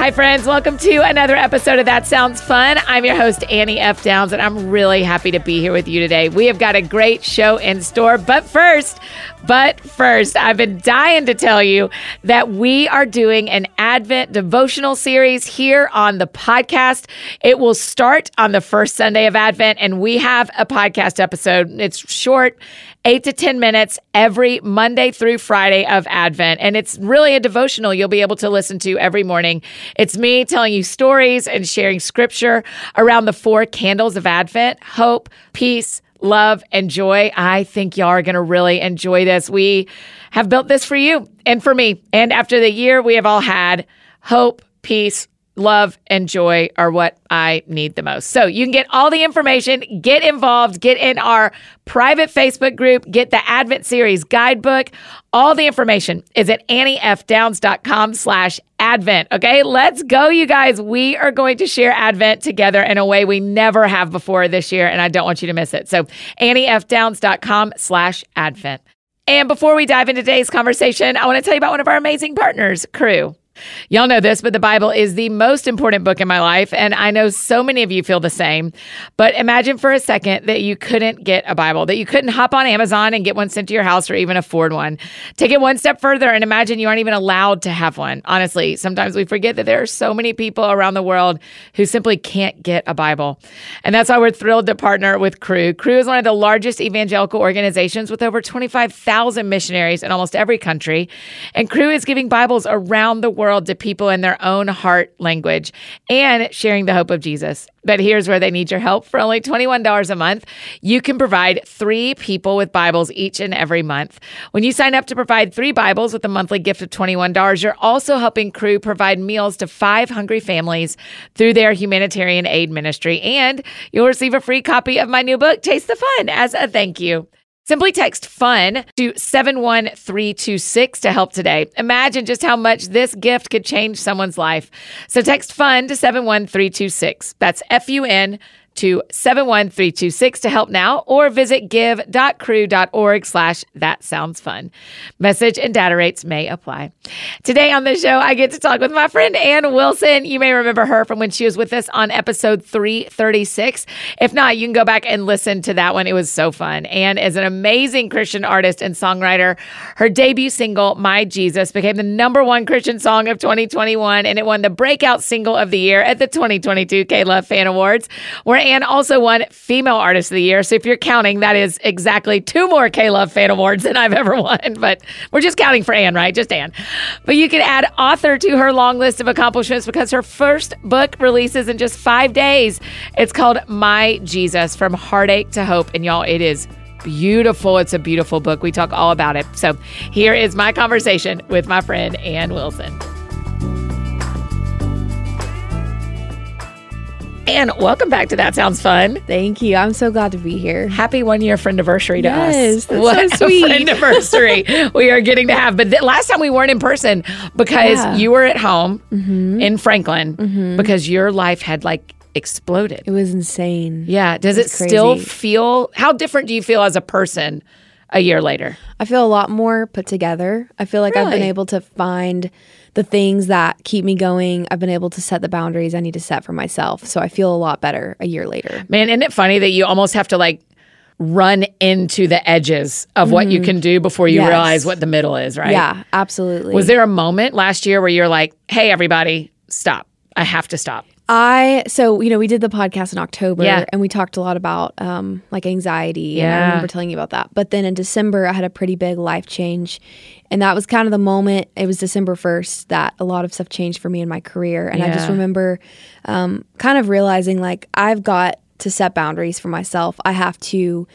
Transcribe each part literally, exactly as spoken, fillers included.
Hi, friends. Welcome to another episode of That Sounds Fun. I'm your host, Annie F. Downs, and I'm really happy to be here with you today. We have got a great show in store, but first, but first, I've been dying to tell you that we are doing an Advent devotional series here on the podcast. It will start on the first Sunday of Advent, and we have a podcast episode. It's short, eight to ten minutes every Monday through Friday of Advent. And it's really a devotional you'll be able to listen to every morning. It's me telling you stories and sharing scripture around the four candles of Advent: hope, peace, love, and joy. I think y'all are going to really enjoy this. We have built this for you and for me. And after the year we have all had, hope, peace, love, and joy are what I need the most. So you can get all the information, get involved, get in our private Facebook group, get the Advent Series guidebook. All the information is at anniefdowns.com slash Advent. Okay, let's go, you guys. We are going to share Advent together in a way we never have before this year, and I don't want you to miss it. So anniefdowns.com slash Advent. And before we dive into today's conversation, I want to tell you about one of our amazing partners, Crew. Y'all know this, but the Bible is the most important book in my life, and I know so many of you feel the same. But imagine for a second that you couldn't get a Bible, that you couldn't hop on Amazon and get one sent to your house or even afford one. Take it one step further and imagine you aren't even allowed to have one. Honestly, sometimes we forget that there are so many people around the world who simply can't get a Bible. And that's why we're thrilled to partner with Crew. Crew is one of the largest evangelical organizations with over twenty-five thousand missionaries in almost every country. And Crew is giving Bibles around the world. world to people in their own heart language and sharing the hope of Jesus. But here's where they need your help. For only twenty-one dollars a month, you can provide three people with Bibles each and every month. When you sign up to provide three Bibles with a monthly gift of twenty-one dollars, you're also helping Crew provide meals to five hungry families through their humanitarian aid ministry. And you'll receive a free copy of my new book, Taste the Fun, as a thank you. Simply text FUN to seven one three two six to help today. Imagine just how much this gift could change someone's life. So text FUN to seven one three two six. That's F U N to seven one three two six to help now, or visit give.crew.org slash that sounds fun. Message and data rates may apply. Today on the show, I get to talk with my friend Anne Wilson. You may remember her from when she was with us on episode three thirty-six. If not, you can go back and listen to that one. It was so fun. Anne is an amazing Christian artist and songwriter. Her debut single, My Jesus, became the number one Christian song of twenty twenty-one, and it won the breakout single of the year at the twenty twenty-two K-Love Fan Awards, where Anne also won Female Artist of the Year. So if you're counting, that is exactly two more K-Love Fan Awards than I've ever won. But we're just counting for Anne, right? Just Anne. But you can add author to her long list of accomplishments because her first book releases in just five days. It's called My Jesus, From Heartache to Hope. And y'all, it is beautiful. It's a beautiful book. We talk all about it. So here is my conversation with my friend Anne Wilson. Anne, welcome back to That Sounds Fun. Thank you. I'm so glad to be here. Happy one-year friendiversary to yes, us. Yes, that's what so sweet. Friendiversary we are getting to have. But th- last time we weren't in person because yeah. you were at home mm-hmm. in Franklin mm-hmm. because your life had like exploded. It was insane. Yeah. Does it, it still feel, how different do you feel as a person a year later? I feel a lot more put together. I feel like really? I've been able to find the things that keep me going. I've been able to set the boundaries I need to set for myself. So I feel a lot better a year later. Man, isn't it funny that you almost have to like run into the edges of mm-hmm. what you can do before you yes. realize what the middle is, right? Yeah, absolutely. Was there a moment last year where you're like, hey, everybody, stop. I have to stop. I, so, you know, we did the podcast in October yeah. and we talked a lot about um, like anxiety yeah. and I remember telling you about that. But then in December, I had a pretty big life change and that was kind of the moment, it was December first that a lot of stuff changed for me in my career. And yeah. I just remember um, kind of realizing like I've got to set boundaries for myself. I have to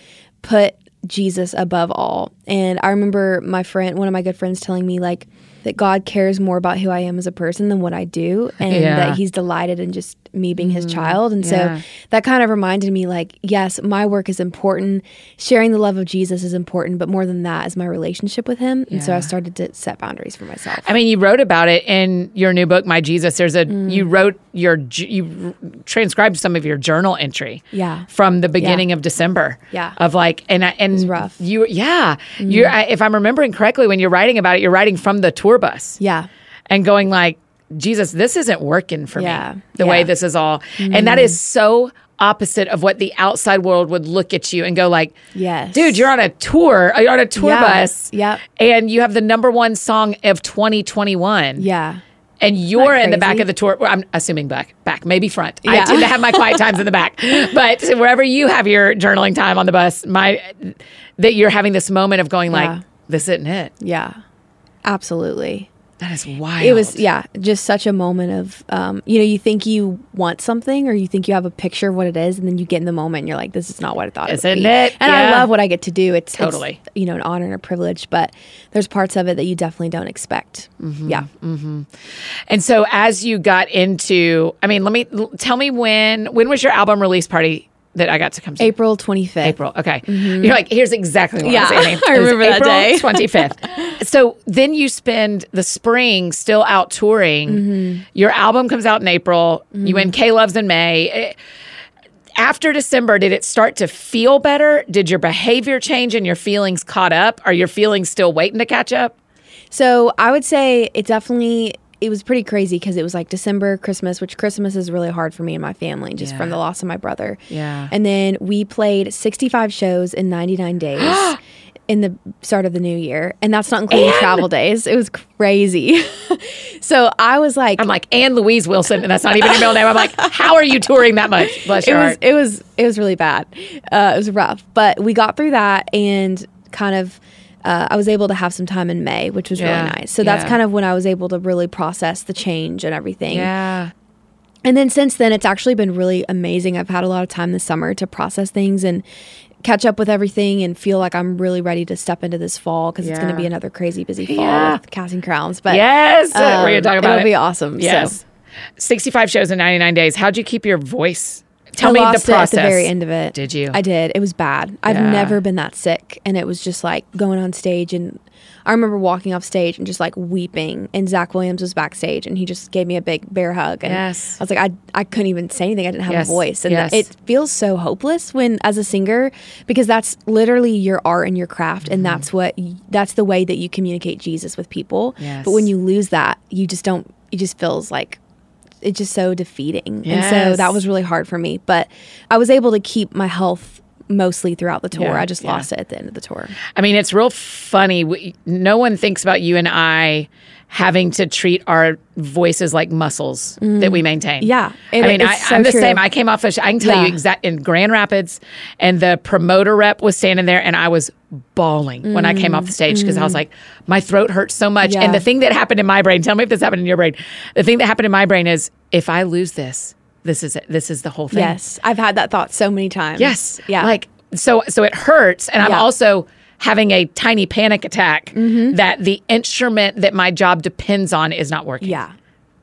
put Jesus above all. And I remember my friend, one of my good friends telling me like, that God cares more about who I am as a person than what I do and yeah. that he's delighted in just me being his mm, child. And yeah. so that kind of reminded me like, yes, my work is important. Sharing the love of Jesus is important, but more than that is my relationship with him. And yeah. so I started to set boundaries for myself. I mean, you wrote about it in your new book, My Jesus. There's a, mm. you wrote your, you transcribed some of your journal entry yeah. from the beginning yeah. of December yeah. of like, and I, and it was rough. you, yeah, mm. you, I, if I'm remembering correctly, when you're writing about it, you're writing from the tour bus. Yeah. And going like, Jesus, this isn't working for yeah. me, the yeah. way this is all. Mm-hmm. And that is so opposite of what the outside world would look at you and go like, yes, dude, you're on a tour, you're on a tour yeah. bus. Yep. And you have the number one song of twenty twenty-one. Yeah. And you're in the back of the tour. I'm assuming back, back, maybe front. Yeah. I tend to have my quiet times in the back. But wherever you have your journaling time on the bus, my that you're having this moment of going like, yeah. this isn't it. Yeah. Absolutely. That is wild. It was, yeah, just such a moment of, um, you know, you think you want something or you think you have a picture of what it is and then you get in the moment and you're like, this is not what I thought Isn't it would be. It? And yeah. I love what I get to do. It's, totally. It's, you know, an honor and a privilege, but there's parts of it that you definitely don't expect. Mm-hmm, yeah. Mm-hmm. And so as you got into, I mean, let me, tell me when, when was your album release party that I got to come to? April twenty-fifth. April, okay. Mm-hmm. You're like, here's exactly what yeah. I was aiming. I remember that day. April twenty-fifth. So then you spend the spring still out touring. Mm-hmm. Your album comes out in April. Mm-hmm. You win K-Loves in May. After December, did it start to feel better? Did your behavior change and your feelings caught up? Are your feelings still waiting to catch up? So I would say it definitely... It was pretty crazy because it was like December, Christmas, which Christmas is really hard for me and my family just yeah. from the loss of my brother. Yeah. And then we played sixty-five shows in ninety-nine days in the start of the new year. And that's not including Anne! Travel days. It was crazy. So I was like... I'm like, Anne Louise Wilson, and that's not even your middle name. I'm like, how are you touring that much? Bless your it was, heart. It was, it was really bad. Uh, it was rough. But we got through that and kind of... Uh, I was able to have some time in May, which was yeah. really nice. So yeah. that's kind of when I was able to really process the change and everything. Yeah. And then since then, it's actually been really amazing. I've had a lot of time this summer to process things and catch up with everything and feel like I'm really ready to step into this fall because yeah. it's going to be another crazy busy fall yeah. with Casting Crowns. But yes, um, we're going to talk about it'll it. It'll be awesome. Yes. So. sixty-five shows in ninety-nine days. How'd you keep your voice? Tell I me lost the process. It at the very end of it. Did you? I did. It was bad. Yeah. I've never been that sick. And it was just like going on stage. And I remember walking off stage and just like weeping. And Zach Williams was backstage and he just gave me a big bear hug. And yes. I was like, I I couldn't even say anything. I didn't have yes. a voice. And yes. th- it feels so hopeless when, as a singer, because that's literally your art and your craft. Mm-hmm. And that's what, that's the way that you communicate Jesus with people. Yes. But when you lose that, you just don't, it just feels like, it's just so defeating. Yes. And so that was really hard for me. But I was able to keep my health mostly throughout the tour. Yeah, I just yeah. lost it at the end of the tour. I mean, it's real funny. We, no one thinks about you and I having to treat our voices like muscles mm. that we maintain. Yeah. It, I mean, I, so I'm the true. same. I came off of, I can tell yeah. you exact in Grand Rapids, and the promoter rep was standing there and I was bawling mm. when I came off the stage because mm. I was like, my throat hurts so much. Yeah. And the thing that happened in my brain, tell me if this happened in your brain. The thing that happened in my brain is, if I lose this, this is it. This is the whole thing. Yes. I've had that thought so many times. Yes. Yeah. Like, so, so it hurts. And I'm yeah. also having a tiny panic attack mm-hmm. that the instrument that my job depends on is not working. Yeah.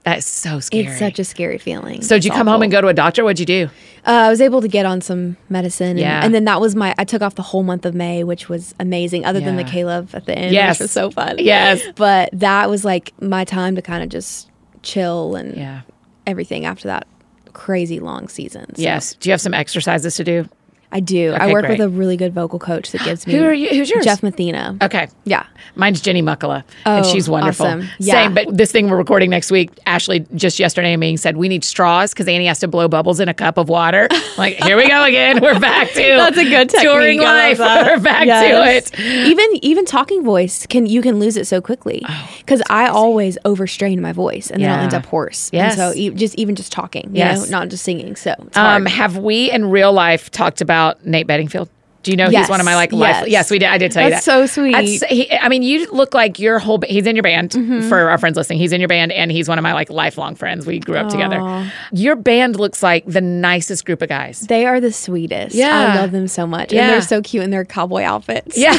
That's so scary. It's such a scary feeling. So did you come awful. home and go to a doctor? What'd you do? Uh, I was able to get on some medicine. And, yeah. and then that was my, I took off the whole month of May, which was amazing, other yeah. than the K-Love at the end, yes. which was so fun. Yes. But that was like my time to kind of just chill and yeah. everything after that crazy long season. So. Yes. Do you have some exercises to do? I do. Okay, I work great. with a really good vocal coach that gives me. Who are you? Who's yours? Jeff Mathina. Okay. Yeah. Mine's Jenny Muckala. Oh, and she's wonderful. Awesome. Yeah. Same, but this thing we're recording next week, Ashley just yesterday in a meeting said, we need straws because Annie has to blow bubbles in a cup of water. Like, here we go again. We're back to That's a good technique. Touring life. We're back yes. to it. Even even talking voice, can you can lose it so quickly. Because oh, I always overstrain my voice and yeah. then I'll end up hoarse. Yes. And so e- just, even just talking, you yes. know, not just singing. So it's hard. Um, have we in real life talked about Nate Bedingfield? Do you know yes, he's one of my like yes. life? Yes, we did. I did tell That's you that. That's so sweet. That's, he, I mean, you look like your whole. He's in your band mm-hmm. for our friends listening. He's in your band, and he's one of my like lifelong friends. We grew up Aww. together. Your band looks like the nicest group of guys. They are the sweetest. Yeah, I love them so much, yeah. and they're so cute in their cowboy outfits. Yeah,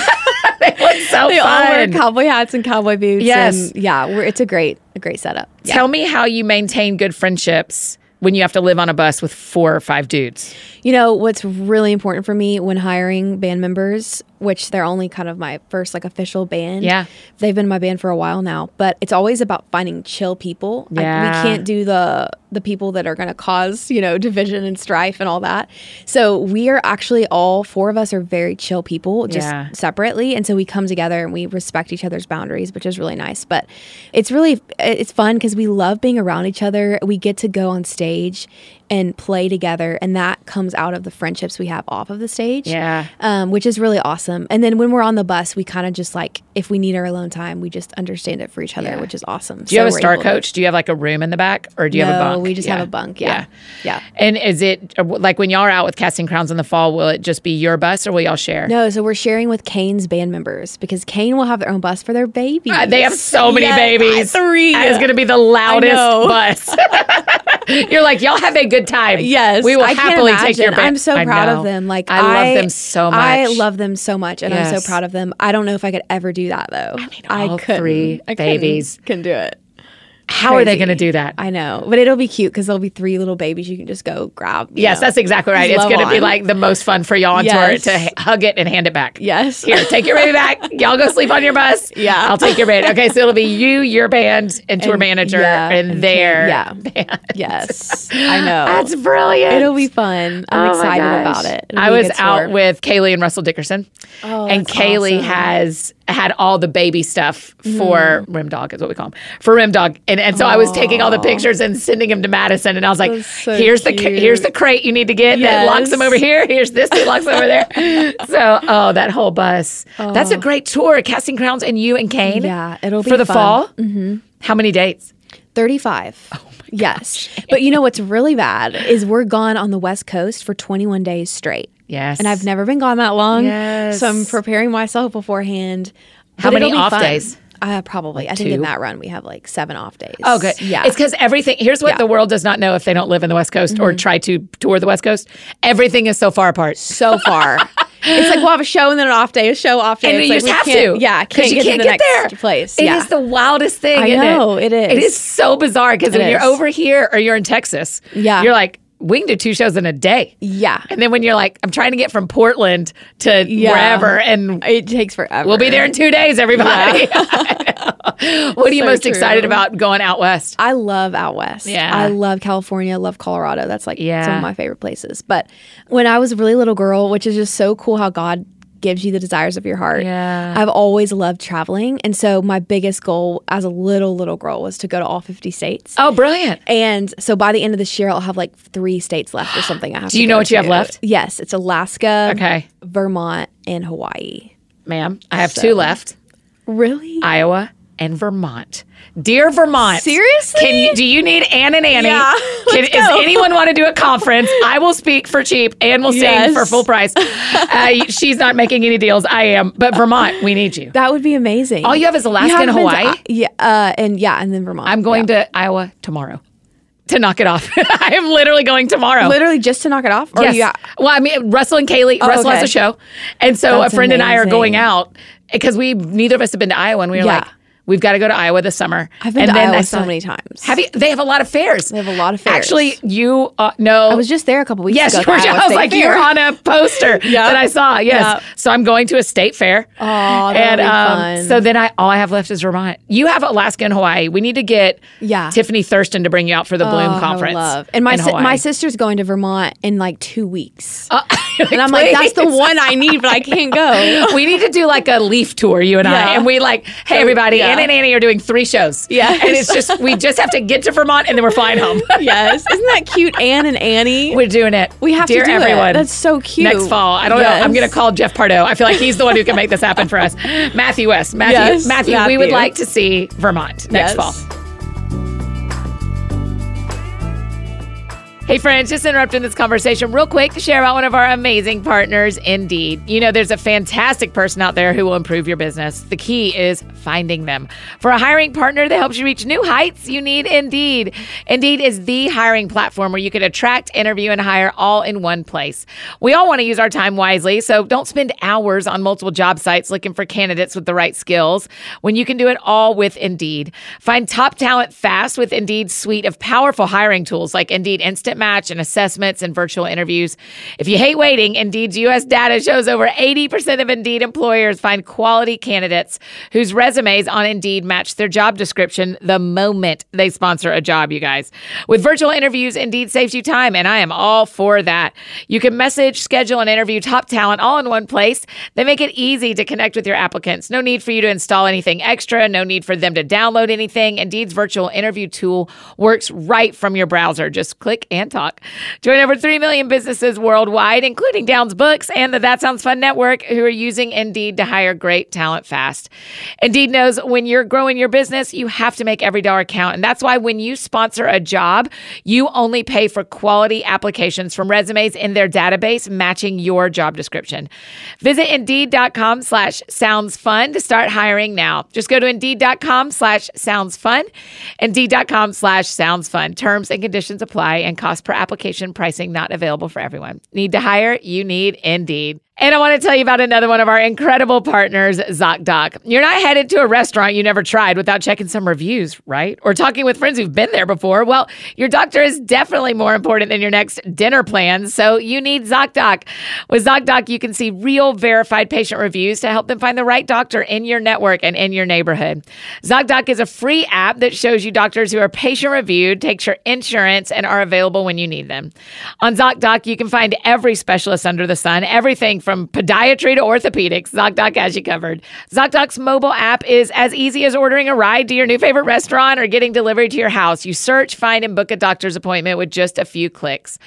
they look so. They fun. all wear cowboy hats and cowboy boots. Yes, and yeah, we're, it's a great, a great setup. Yeah. Tell me how you maintain good friendships when you have to live on a bus with four or five dudes. You know, what's really important for me when hiring band members, which they're only kind of my first like official band. Yeah. They've been my band for a while now, but it's always about finding chill people. Yeah. I, we can't do the the people that are going to cause, you know, division and strife and all that. So we are actually all four of us are very chill people just yeah. separately. And so we come together and we respect each other's boundaries, which is really nice. But it's really, it's fun because we love being around each other. We get to go on stage and play together, and that comes out of the friendships we have off of the stage, yeah, um, which is really awesome. And then when we're on the bus, we kind of just like, if we need our alone time, we just understand it for each other, yeah. which is awesome. Do you so have a star coach? To... Do you have like a room in the back, or do you no, have a bunk? No, we just yeah. have a bunk, yeah. yeah. yeah. And is it, like when y'all are out with Casting Crowns in the fall, will it just be your bus, or will y'all share? No, so we're sharing with Kane's band members, because Kane will have their own bus for their babies. Uh, they have so many yes, babies. Three. It's going to be the loudest bus. You're like, y'all have a good time. Yes. We will I happily take your back. I'm so proud of them. Like I, I love them so much. I love them so much, and yes. I'm so proud of them. I don't know if I could ever do that, though. I mean, all I couldn't. three I babies. Couldn't, couldn't do it. How Crazy. are they going to do that? I know. But it'll be cute because there'll be three little babies you can just go grab. Yes, know. that's exactly right. Just it's going to be like the most fun for y'all on yes. tour to hug it and hand it back. Yes. Here, take your baby back. Y'all go sleep on your bus. Yeah. I'll take your band. Okay, so it'll be you, your band, and tour and, manager, yeah, and, and their yeah. band. Yes. I know. That's brilliant. It'll be fun. I'm oh excited about it. It'll I was out with Kaylee and Russell Dickerson. Oh, and Kaylee awesome. has... had all the baby stuff for mm. Rim Dog is what we call him for Rim Dog, and and so Aww. I was taking all the pictures and sending them to Madison, and I was like, so here's cute. the here's the crate you need to get yes. that locks them over here. Here's this that locks them over there. So oh, that whole bus. Oh. That's a great tour. Casting Crowns and you and Kane. Yeah, it'll be for the fun. fall. Mm-hmm. How many dates? thirty-five Oh my gosh. Yes, but you know what's really bad is we're gone on the West Coast for twenty-one days straight. Yes. And I've never been gone that long. Yes. So I'm preparing myself beforehand. How but many off fun. days? Uh, probably. Like I think two? in that run we have like seven off days. Oh, good. Yeah. It's because everything, here's what yeah. the world does not know if they don't live in the West Coast mm-hmm. or try to tour the West Coast. Everything is so far apart. So far. It's like we'll have a show and then an off day, a show off day. And it's you like, just have to. Yeah, because you get can't to the get next there. Place. It yeah. is the wildest thing. I know, it? it is. It is so bizarre because when is. you're over here or you're in Texas, yeah. you're like, we can do two shows in a day. Yeah. And then when you're like, I'm trying to get from Portland to yeah. wherever, and it takes forever. We'll be there in two days, everybody. Yeah. What are you so most true. excited about going out west? I love out west. Yeah. I love California. I love Colorado. That's like yeah. some of my favorite places. But when I was a really little girl, which is just so cool how God gives you the desires of your heart. Yeah. I've always loved traveling. And so my biggest goal as a little, little girl was to go to all fifty states. Oh, brilliant. And so by the end of this year, I'll have like three states left or something. I have Do to you know what to. you have left? Yes. It's Alaska, okay. Vermont, and Hawaii. Ma'am, I have so. two left. Really? Iowa and Vermont. Dear Vermont. Seriously? Can you, do you need Anne and Annie? Yeah, can, does anyone want to do a conference? I will speak for cheap. Anne will yes. sing for full price. Uh, she's not making any deals. I am. But Vermont, we need you. That would be amazing. All you have is Alaska and Hawaii? To, yeah, uh, and yeah, and then Vermont. I'm going yeah. to Iowa tomorrow. To knock it off. I am literally going tomorrow. Literally just to knock it off? Or yes. You out? Well, I mean, Russell and Kaylee, oh, Russell okay. has a show. And so That's a friend amazing. and I are going out because we neither of us have been to Iowa, and we were yeah. like, We've got to go to Iowa this summer. I've been and to then Iowa I saw, so many times. Have you? They have a lot of fairs. They have a lot of fairs. Actually, you uh, know. I was just there a couple weeks yes, ago. Yes, I was State like, fair. You're on a poster yeah. that I saw. Yes. Yeah. So I'm going to a state fair. Oh, that'll and, be um, fun. So then I, all I have left is Vermont. You have Alaska and Hawaii. We need to get yeah. Tiffany Thurston to bring you out for the oh, Bloom Conference. I love. And my si- my sister's going to Vermont in like two weeks. Uh, and I'm like, that's the one I need, but I can't go. We need to do like a leaf tour, you and yeah. I. And we like, hey, everybody. Yeah. Anne and Annie are doing three shows. Yeah. And it's just, we just have to get to Vermont and then we're flying home. Yes. Isn't that cute? Anne and Annie. We're doing it. We have Dear to do everyone. It. That's so cute. Next fall. I don't yes. know. I'm going to call Jeff Pardo. I feel like he's the one who can make this happen for us. Matthew West. Matthew, yes. Matthew, Matthew, we would like to see Vermont next yes. fall. Hey friends, just interrupting this conversation real quick to share about one of our amazing partners, Indeed. You know, there's a fantastic person out there who will improve your business. The key is finding them. For a hiring partner that helps you reach new heights, you need Indeed. Indeed is the hiring platform where you can attract, interview, and hire all in one place. We all want to use our time wisely, so don't spend hours on multiple job sites looking for candidates with the right skills when you can do it all with Indeed. Find top talent fast with Indeed's suite of powerful hiring tools like Indeed Instant Match and assessments and virtual interviews. If you hate waiting, Indeed's U S data shows over eighty percent of Indeed employers find quality candidates whose resumes on Indeed match their job description the moment they sponsor a job, you guys. With virtual interviews, Indeed saves you time, and I am all for that. You can message, schedule, and interview top talent all in one place. They make it easy to connect with your applicants. No need for you to install anything extra. No need for them to download anything. Indeed's virtual interview tool works right from your browser. Just click and talk. Join over three million businesses worldwide, including Downs Books and the That Sounds Fun Network, who are using Indeed to hire great talent fast. Indeed knows when you're growing your business, you have to make every dollar count. And that's why when you sponsor a job, you only pay for quality applications from resumes in their database matching your job description. Visit Indeed.com slash Sounds Fun to start hiring now. Just go to Indeed.com slash Sounds Fun. Indeed.com slash Sounds Fun. Terms and conditions apply and cost per application pricing not available for everyone. Need to hire? You need Indeed. And I want to tell you about another one of our incredible partners, ZocDoc. You're not headed to a restaurant you never tried without checking some reviews, right? Or talking with friends who've been there before. Well, your doctor is definitely more important than your next dinner plans, so you need ZocDoc. With ZocDoc, you can see real verified patient reviews to help them find the right doctor in your network and in your neighborhood. ZocDoc is a free app that shows you doctors who are patient-reviewed, takes your insurance, and are available when you need them. On ZocDoc, you can find every specialist under the sun, everything from podiatry to orthopedics. ZocDoc has you covered. ZocDoc's mobile app is as easy as ordering a ride to your new favorite restaurant or getting delivery to your house. You search, find, and book a doctor's appointment with just a few clicks.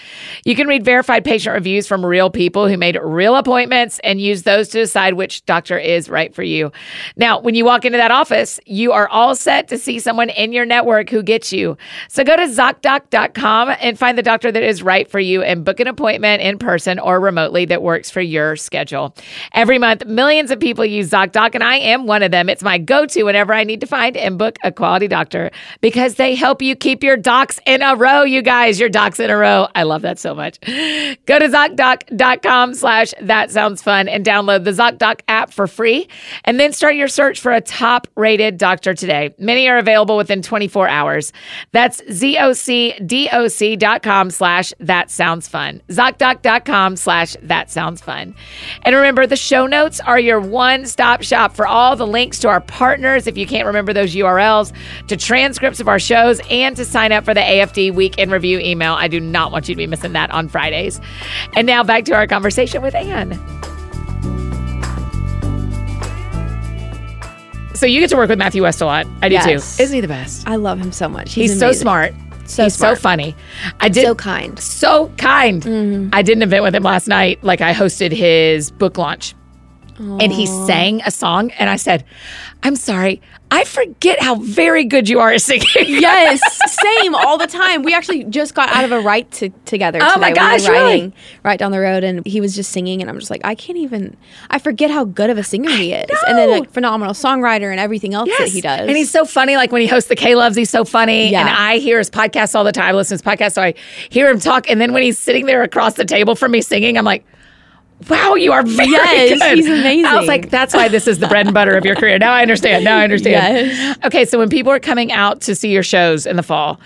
You can read verified patient reviews from real people who made real appointments and use those to decide which doctor is right for you. Now, when you walk into that office, you are all set to see someone in your network who gets you. So go to ZocDoc dot com and find the doctor that is right for you and book an appointment in person or remotely that works for your schedule. Every month, millions of people use ZocDoc, and I am one of them. It's my go-to whenever I need to find and book a quality doctor because they help you keep your docs in a row, you guys. Your docs in a row. I love that so much. Go to ZocDoc dot com slash That Sounds Fun and download the ZocDoc app for free, and then start your search for a top-rated doctor today. Many are available within twenty-four hours. That's ZocDoc.com slash That Sounds Fun. ZocDoc dot com slash That Sounds Fun. And remember, the show notes are your one-stop shop for all the links to our partners, if you can't remember those U R Ls, to transcripts of our shows, and to sign up for the A F D Week in Review email. I do not want you to be missing that on Fridays. And now back to our conversation with Anne. So you get to work with Matthew West a lot. I do yes. too. Isn't he the best? I love him so much. He's, He's so smart. So He's smart. so funny. I did, so kind. So kind. Mm-hmm. I did an event with him last night. Like, I hosted his book launch. Aww. And he sang a song. And I said, I'm sorry, I forget how very good you are at singing. Yes. Same all the time. We actually just got out of a write to, together today. Oh, my gosh, we were riding really? Right down the road. And he was just singing. And I'm just like, I can't even, I forget how good of a singer he is. And then a phenomenal songwriter and everything else yes. that he does. And he's so funny. Like, when he hosts the K-Loves, he's so funny. Yeah. And I hear his podcast all the time. I listen to his podcast. So I hear him talk. And then when he's sitting there across the table from me singing, I'm like, wow, you are very yes, good. He's amazing. I was like, that's why this is the bread and butter of your career. Now I understand. Now I understand. Yes. Okay, so when people are coming out to see your shows in the fall,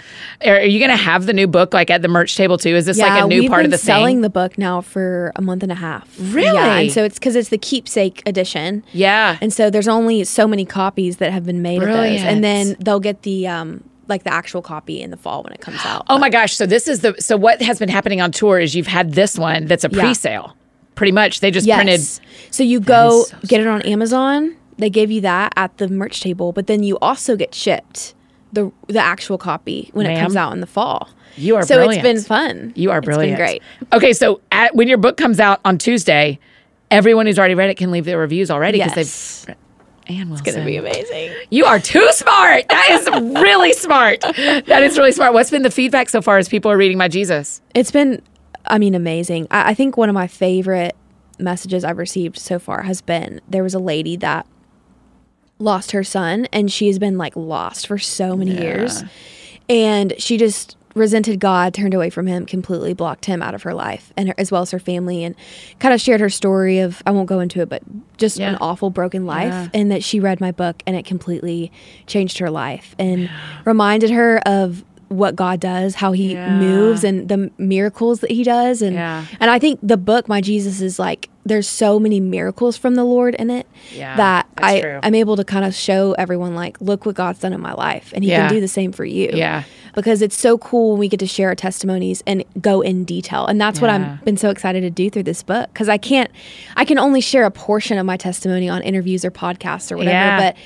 are you going to have the new book like at the merch table too? Is this yeah, like a new part of the thing? Yeah, we've been selling the book now for a month and a half. Really? Yeah, and so it's because it's the keepsake edition. Yeah. And so there's only so many copies that have been made Brilliant. Of those. And then they'll get the... Um, like the actual copy in the fall when it comes out. Oh but. my gosh. So this is the, so what has been happening on tour is you've had this one that's a pre-sale yeah. pretty much. They just yes. printed. So you go so get it on Amazon. They give you that at the merch table, but then you also get shipped the the actual copy when Ma'am? It comes out in the fall. You are so brilliant. So it's been fun. You are brilliant. It's been great. Okay. So at, when your book comes out on Tuesday, everyone who's already read it can leave their reviews already because yes. they've Anne Wilson. It's going to be amazing. You are too smart. That is really smart. That is really smart. What's been the feedback so far as people are reading My Jesus? It's been, I mean, amazing. I, I think one of my favorite messages I've received so far has been, there was a lady that lost her son, and she has been like lost for so many yeah. years. And she just resented God, turned away from him, completely blocked him out of her life, and her, as well as her family, and kind of shared her story of, I won't go into it, but just yeah. an awful broken life yeah. and that she read my book and it completely changed her life and yeah. reminded her of what God does, how he yeah. moves and the miracles that he does. And yeah. and I think the book, My Jesus, is like, there's so many miracles from the Lord in it yeah, that I, true. I'm able to kind of show everyone, like, look what God's done in my life. And he yeah. can do the same for you. Yeah. Because it's so cool when we get to share our testimonies and go in detail. And that's yeah. what I've been so excited to do through this book. Because I can't, I can only share a portion of my testimony on interviews or podcasts or whatever. Yeah. But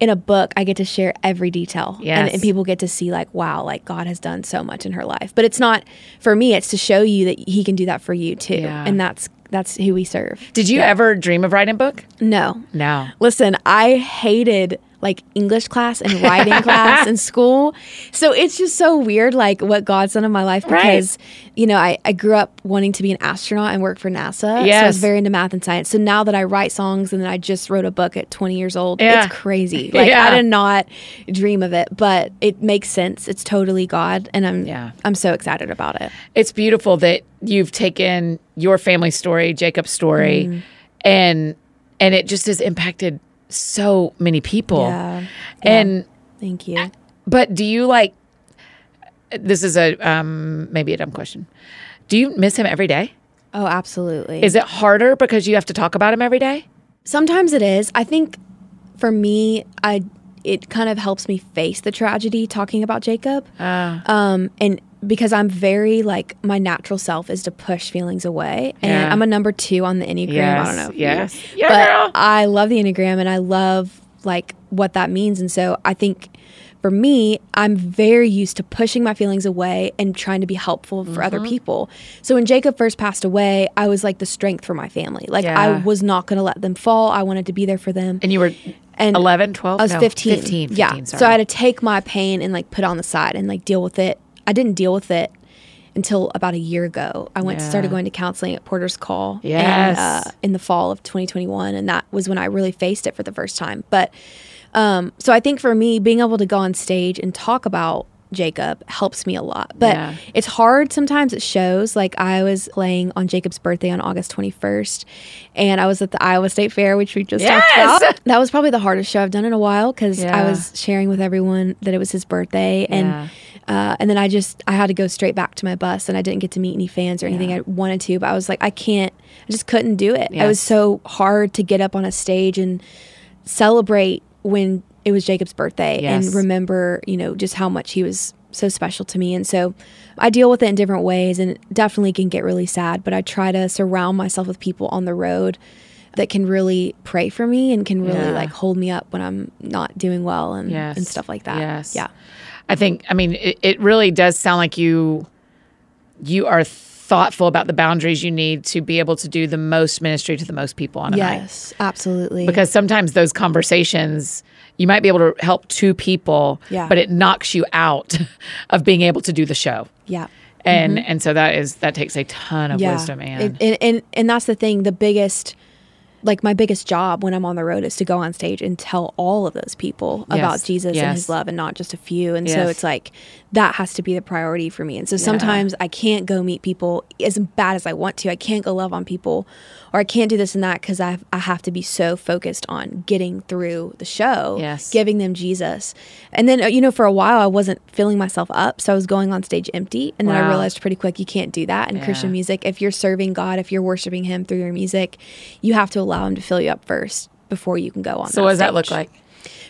in a book, I get to share every detail. Yes. And, and people get to see, like, wow, like, God has done so much in her life. But it's not for me. It's to show you that he can do that for you, too. Yeah. And that's That's who we serve. Did you yeah. ever dream of writing a book? No. No. Listen, I hated like English class and writing class in school. So it's just so weird, like what God's done in my life because, right. you know, I, I grew up wanting to be an astronaut and work for NASA. Yes. So I was very into math and science. So now that I write songs and then I just wrote a book at twenty years old, yeah. it's crazy. Like yeah. I did not dream of it, but it makes sense. It's totally God. And I'm yeah. I'm so excited about it. It's beautiful that you've taken your family story, Jacob's story, mm. and and it just has impacted so many people. Yeah. And yeah. thank you. But do you like, this is a um, maybe a dumb question. Do you miss him every day? Oh, absolutely. Is it harder because you have to talk about him every day? Sometimes it is. I think for me, I it kind of helps me face the tragedy talking about Jacob. Uh. Um, and because I'm very like my natural self is to push feelings away, and yeah. I'm a number two on the Enneagram. Yes, I don't know. Yes. You, yeah, but girl. I love the Enneagram and I love like what that means. And so I think for me, I'm very used to pushing my feelings away and trying to be helpful for mm-hmm. other people. So when Jacob first passed away, I was like the strength for my family. Like yeah. I was not going to let them fall. I wanted to be there for them. And you were and eleven, twelve? I was no, fifteen. fifteen. Yeah. fifteen, sorry. So I had to take my pain and like put it on the side and like deal with it. I didn't deal with it until about a year ago. I went yeah. started going to counseling at Porter's Call yes. and, uh, in the fall of twenty twenty-one. And that was when I really faced it for the first time. But um, so I think for me, being able to go on stage and talk about Jacob helps me a lot. But yeah. it's hard. Sometimes it shows. Like I was playing on Jacob's birthday on August twenty-first, and I was at the Iowa State Fair, which we just yes! talked about. That was probably the hardest show I've done in a while because yeah. I was sharing with everyone that it was his birthday. And yeah. uh, and then I just, I had to go straight back to my bus, and I didn't get to meet any fans or anything yeah. I wanted to. But I was like, I can't, I just couldn't do it. Yes. It was so hard to get up on a stage and celebrate when it was Jacob's birthday yes. and remember, you know, just how much he was so special to me. And so I deal with it in different ways, and it definitely can get really sad, but I try to surround myself with people on the road that can really pray for me and can really yeah. like hold me up when I'm not doing well and, yes. and stuff like that. Yes. Yeah. I think, I mean, it, it really does sound like you, you are thoughtful about the boundaries you need to be able to do the most ministry to the most people on a yes, night. Yes, absolutely. Because sometimes those conversations, you might be able to help two people, yeah. but it knocks you out of being able to do the show. Yeah. And mm-hmm. and so that is that takes a ton of yeah. wisdom, Anne. And, and and that's the thing, the biggest, like my biggest job when I'm on the road is to go on stage and tell all of those people yes. about Jesus yes. and his love, and not just a few. And yes. so it's like that has to be the priority for me. And so yeah. sometimes I can't go meet people as bad as I want to. I can't go love on people, or I can't do this and that, because I I have to be so focused on getting through the show, yes. giving them Jesus. And then, you know, for a while I wasn't filling myself up. So I was going on stage empty. And wow. then I realized pretty quick, you can't do that in yeah. Christian music. If you're serving God, if you're worshiping him through your music, you have to allow him to fill you up first before you can go on. So that what does stage. That look like?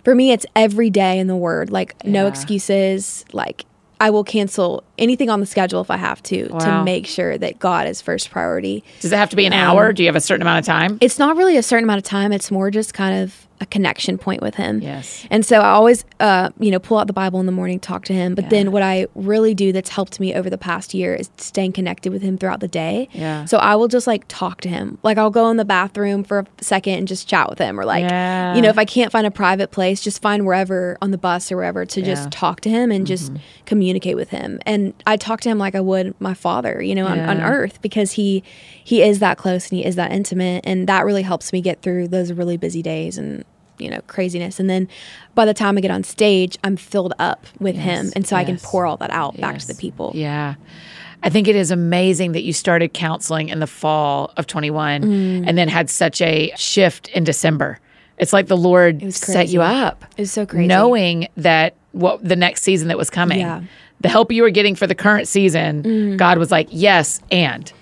For me, it's every day in the Word, like yeah. no excuses. Like, I will cancel anything on the schedule if I have to, wow. to make sure that God is first priority. Does it have to be an um, hour? Do you have a certain amount of time? It's not really a certain amount of time. It's more just kind of a connection point with him. Yes. And so I always, uh, you know, pull out the Bible in the morning, talk to him. But yeah. then what I really do that's helped me over the past year is staying connected with him throughout the day. Yeah. So I will just like talk to him. Like, I'll go in the bathroom for a second and just chat with him, or like, yeah. you know, if I can't find a private place, just find wherever on the bus or wherever to yeah. just talk to him and mm-hmm. just communicate with him. And I talk to him like I would my father, you know, yeah. on, on earth, because he, he is that close and he is that intimate. And that really helps me get through those really busy days and, you know, craziness. And then by the time I get on stage, I'm filled up with yes, him. And so yes. I can pour all that out yes. back to the people. Yeah. I think it is amazing that you started counseling in the fall of twenty-one mm. and then had such a shift in December. It's like the Lord set you up. It was so crazy. Knowing that what the next season that was coming, yeah. the help you were getting for the current season, mm. God was like, yes, and.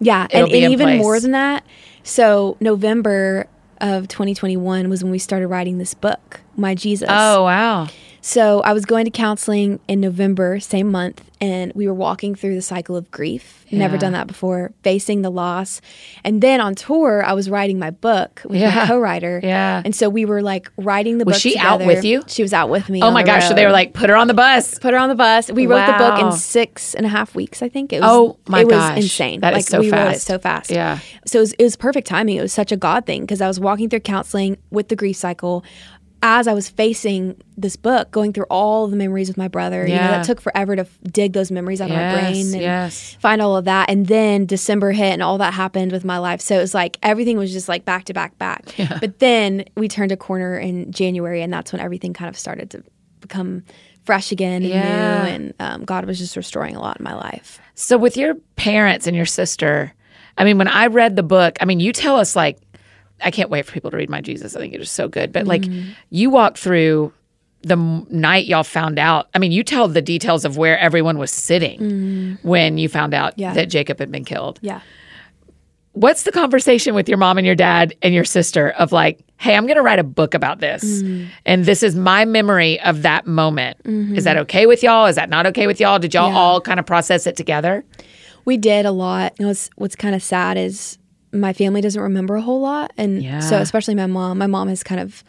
Yeah. And, and even place. More than that. So November of twenty twenty-one was when we started writing this book, My Jesus. Oh, wow. So I was going to counseling in November, same month, and we were walking through the cycle of grief. Yeah. Never done that before, facing the loss. And then on tour, I was writing my book with yeah. my co-writer. Yeah. And so we were like writing the was book together. Was she out with you? She was out with me. Oh my gosh. Road. So they were like, put her on the bus. Put her on the bus. We wrote wow. the book in six and a half weeks, I think. It was, oh my it gosh. It was insane. That like, is so we fast. We wrote it so fast. Yeah. So it was, it was perfect timing. It was such a God thing, because I was walking through counseling with the grief cycle, as I was facing this book, going through all the memories with my brother, yeah. you know, that took forever to f- dig those memories out yes, of my brain and yes. find all of that. And then December hit and all that happened with my life. So it was like everything was just like back to back, back. Yeah. But then we turned a corner in January, and that's when everything kind of started to become fresh again and yeah. new. And um, God was just restoring a lot in my life. So with your parents and your sister, I mean, when I read the book, I mean, you tell us like, I can't wait for people to read My Jesus. I think it is so good. But like mm-hmm. you walked through the m- night y'all found out. I mean, you tell the details of where everyone was sitting mm-hmm. when you found out yeah. that Jacob had been killed. Yeah. What's the conversation with your mom and your dad and your sister of like, hey, I'm going to write a book about this. Mm-hmm. And this is my memory of that moment. Mm-hmm. Is that okay with y'all? Is that not okay with y'all? Did y'all yeah. all kind of process it together? We did a lot. You know, what's, what's kind of sad is my family doesn't remember a whole lot. And yeah. so especially my mom, my mom has kind of